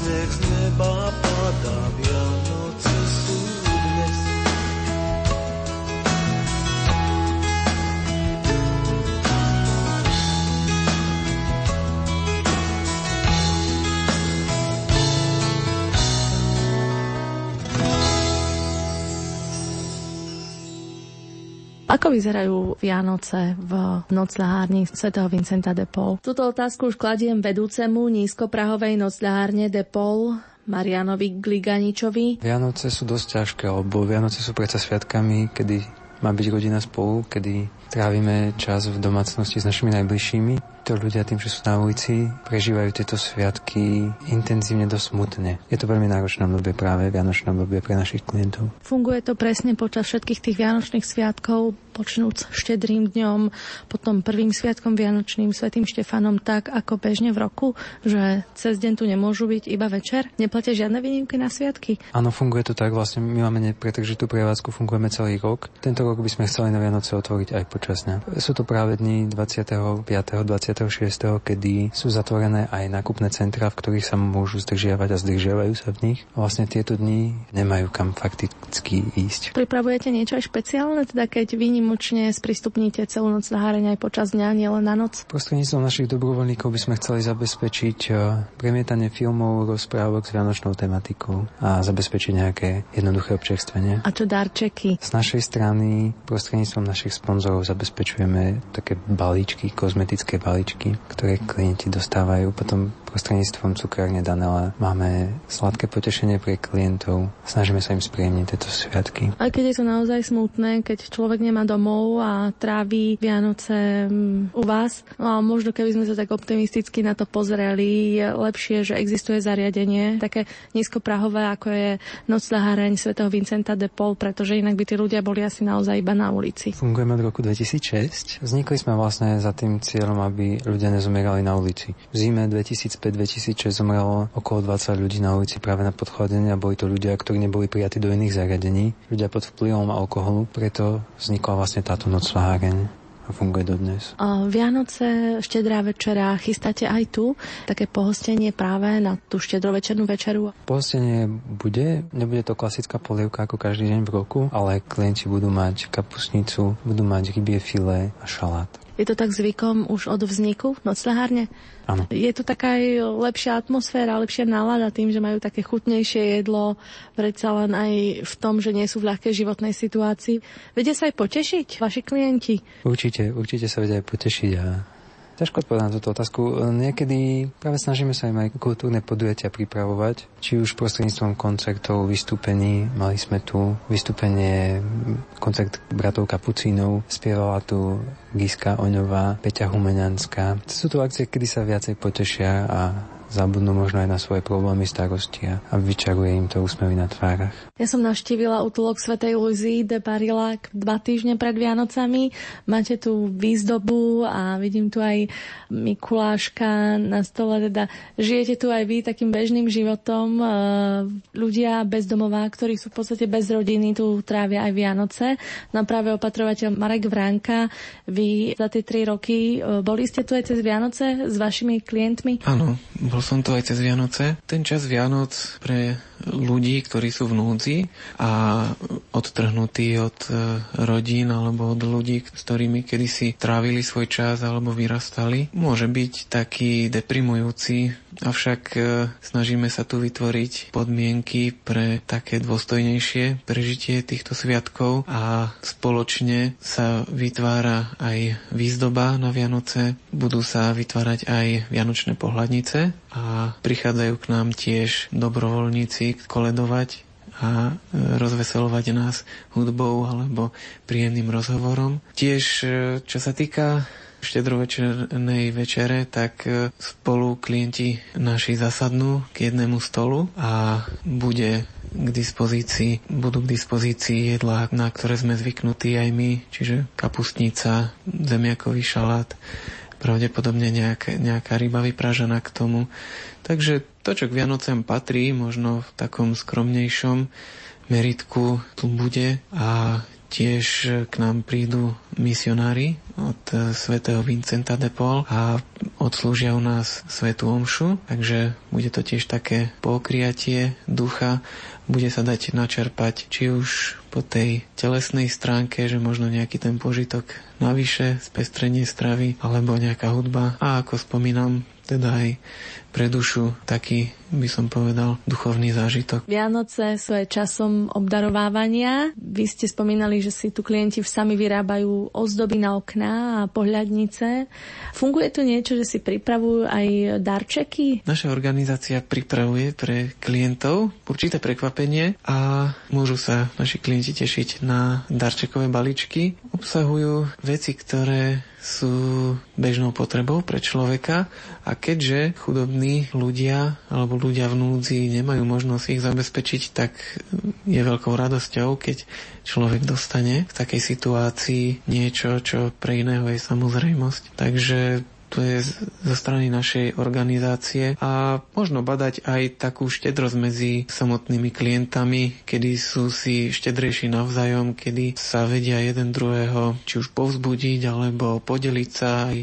Nech z neba padá, Vianoce sú dnes. Ako vyzerajú Vianoce v nocľahárni Sv. Vincenta de Paul? Túto otázku už kladiem vedúcemu nízkoprahovej nocľahárne de Paul, Marianovi Gliganičovi. Vianoce sú dosť ťažké, lebo Vianoce sú predsa sviatkami, kedy má byť rodina spolu, kedy trávime čas v domácnosti s našimi najbližšími. To ľudia tým, že sú na ulici, prežívajú tieto sviatky intenzívne, dosť smutne. Je to veľmi náročné obdobie, práve vianočné obdobie pre našich klientov. Funguje to presne počas všetkých tých vianočných sviatkov, počnúc štedrým dňom, potom prvým sviatkom vianočným, svätým Štefanom, tak ako bežne v roku, že cez deň tu nemôžu byť, iba večer. Neplatia žiadne výnimky na sviatky. Áno, funguje to tak, vlastne my máme nepretržitú prevádzku, fungujeme celý rok. Tento rok by sme chceli na Vianoce otvoriť aj počas dňa. Sú to práve dni 25., 26. 26., kedy sú zatvorené aj nákupné centra, v ktorých sa môžu zdržiavať a zdržiavajú sa v nich. Vlastne tieto dni nemajú kam fakticky ísť. Pripravujete niečo aj špeciálne, teda keď výnimočne sprístupníte celú nocľaháreň aj počas dňa, nielen na noc? Prostredníctvom našich dobrovoľníkov by sme chceli zabezpečiť premietanie filmov, rozprávok s vianočnou tematikou a zabezpečiť nejaké jednoduché občerstvenie. A čo darčeky? Z našej strany prostredníctvom našich sponzorov zabezpečujeme také balíčky, kozmetické balíčky, ktoré klienti dostávajú. Potom prostredníctvom Cukráreň Danela máme sladké potešenie pre klientov. Snažíme sa im spríjemniť tieto sviatky. Aj keď je to naozaj smutné, keď človek nemá domov a trávi Vianoce u vás, a možno keby sme sa tak optimisticky na to pozreli, je lepšie, že existuje zariadenie také nízkoprahové, ako je nocľaháreň Sv. Vincenta de Paul, pretože inak by tí ľudia boli asi naozaj iba na ulici. Fungujeme od roku 2006. Vznikli sme vlastne za tým cieľom, aby ľudia nezomierali na ulici. V zime 2005-2006 zomrelo okolo 20 ľudí na ulici práve na podchladenie a boli to ľudia, ktorí neboli prijatí do iných zariadení, ľudia pod vplyvom alkoholu, preto vznikla vlastne táto nocľaháreň a funguje dodnes. Vianoce, Štedrá večera, chystáte aj tu také pohostenie práve na tú štedrovečernú večeru? Pohostenie bude, nebude to klasická polievka ako každý deň v roku, ale klienti budú mať kapustnicu, budú mať rybie filé a šalát. Je to tak zvykom už od vzniku nocľahárne? Áno. Je to taká aj lepšia atmosféra, lepšia nálada tým, že majú také chutnejšie jedlo, predsa len aj v tom, že nie sú v ľahkej životnej situácii. Vedia sa aj potešiť vaši klienti? Určite sa vedia aj potešiť a ťažko odpovedať na túto otázku. Niekedy práve snažíme sa im aj kultúrne podujatia pripravovať, či už prostredníctvom koncertov, vystúpení. Mali sme tu vystúpenie, koncert Bratov Kapucínov, spievala tu Gizka Oňová, Peťa Humenianská. Sú tu akcie, kedy sa viacej potešia a zabudnú možno aj na svoje problémy, starosti a vyčaruje im to úsmevy na tvárach. Ja som navštívila útulok Svätej Lujzy de Marillac 2 týždne pred Vianocami. Máte tu výzdobu a vidím tu aj Mikuláška na stole. Teda žijete tu aj vy takým bežným životom. Ľudia bezdomová, ktorí sú v podstate bez rodiny, tu trávia aj Vianoce. Na práve opatrovateľ Marek Vránka. Vy za tie 3 roky boli ste tu aj cez Vianoce s vašimi klientmi? Áno, som to aj cez Vianoce. Ten čas Vianoc pre ľudí, ktorí sú v núdzi a odtrhnutí od rodín alebo od ľudí, s ktorými kedysi trávili svoj čas alebo vyrastali, môže byť taký deprimujúci. Avšak snažíme sa tu vytvoriť podmienky pre také dôstojnejšie prežitie týchto sviatkov a spoločne sa vytvára aj výzdoba na Vianoce, budú sa vytvárať aj vianočné pohľadnice a prichádzajú k nám tiež dobrovoľníci koledovať a rozveselovať nás hudbou alebo príjemným rozhovorom. Tiež, čo sa týka štedrovečernej večere, tak spolu klienti naši zasadnú k jednému stolu a budú k dispozícii jedlá, na ktoré sme zvyknutí aj my, čiže kapustnica, zemiakový šalát, pravdepodobne nejaká ryba vypražená k tomu. Takže to, čo k Vianocem patrí, možno v takom skromnejšom meritku, tu bude a tiež k nám prídu misionári od svätého Vincenta de Paul a odslúžia u nás svätú omšu, takže bude to tiež také pokriatie ducha, bude sa dať načerpať či už po tej telesnej stránke, že možno nejaký ten požitok navyše, spestrenie stravy alebo nejaká hudba a ako spomínam, teda aj pre dušu taký, by som povedal, duchovný zážitok. Vianoce sú aj časom obdarovávania. Vy ste spomínali, že si tu klienti sami vyrábajú ozdoby na okná a pohľadnice. Funguje tu niečo, že si pripravujú aj darčeky? Naša organizácia pripravuje pre klientov určité prekvapenie a môžu sa naši klienti tešiť na darčekové balíčky. Obsahujú veci, ktoré sú bežnou potrebou pre človeka a keďže chudobní ľudia alebo ľudia v núdzi nemajú možnosť ich zabezpečiť, tak je veľkou radosťou, keď človek dostane v takej situácii niečo, čo pre iného je samozrejmosť. Takže to je zo strany našej organizácie, a možno badať aj takú štedrosť medzi samotnými klientami, kedy sú si štedrejší navzájom, kedy sa vedia jeden druhého či už povzbudiť, alebo podeliť sa aj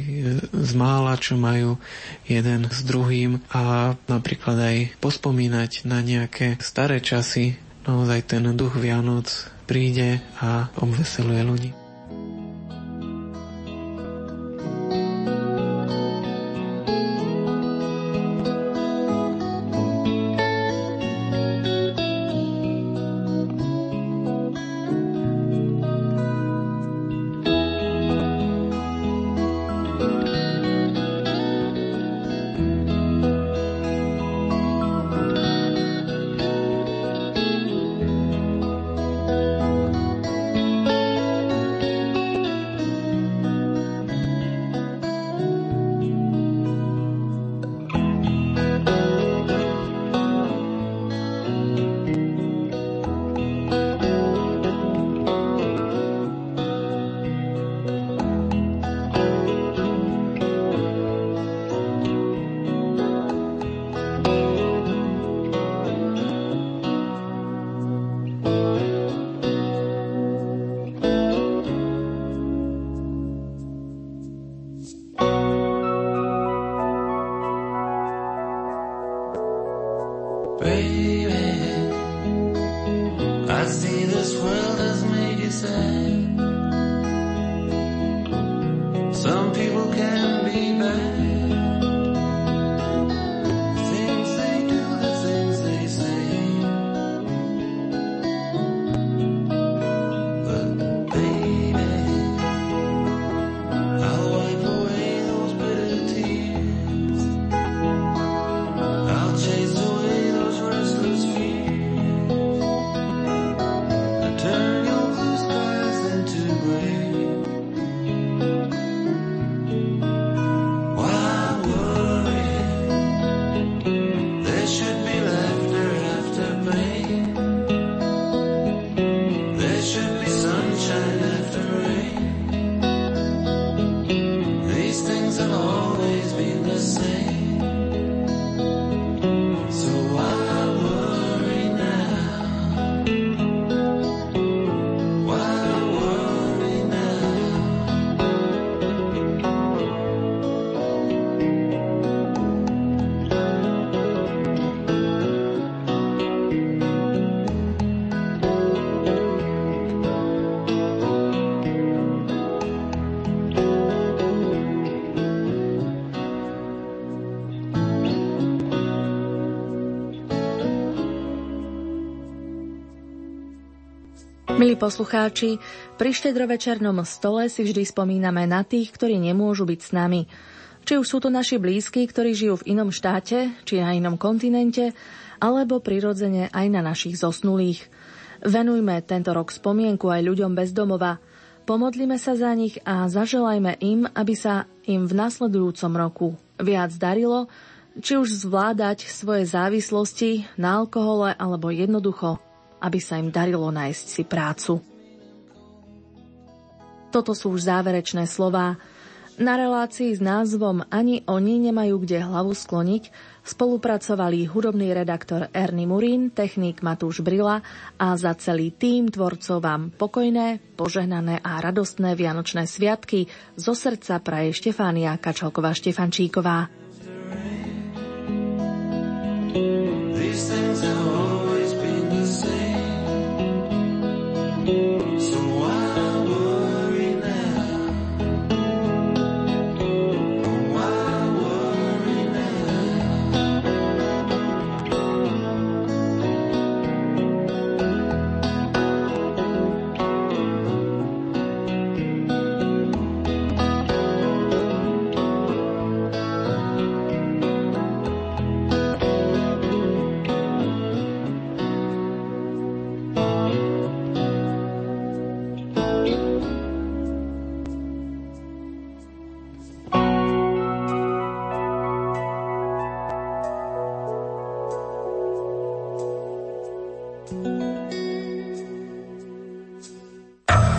z mála, čo majú jeden s druhým, a napríklad aj pospomínať na nejaké staré časy. Naozaj ten duch Vianoc príde a obveseluje ľudí. Milí poslucháči, pri štedrovečernom stole si vždy spomíname na tých, ktorí nemôžu byť s nami. Či už sú to naši blízki, ktorí žijú v inom štáte, či na inom kontinente, alebo prirodzene aj na našich zosnulých. Venujme tento rok spomienku aj ľuďom bez domova. Pomodlíme sa za nich a zaželajme im, aby sa im v nasledujúcom roku viac darilo, či už zvládať svoje závislosti na alkohole, alebo jednoducho aby sa im darilo nájsť si prácu. Toto sú už záverečné slová. Na relácii s názvom Ani oni nemajú kde hlavu skloniť spolupracovali hudobný redaktor Ernie Murín, technik Matúš Brilla a za celý tím tvorcov vám pokojné, požehnané a radostné Vianočné sviatky zo srdca praje Štefánia Kačalková-Štefančíková.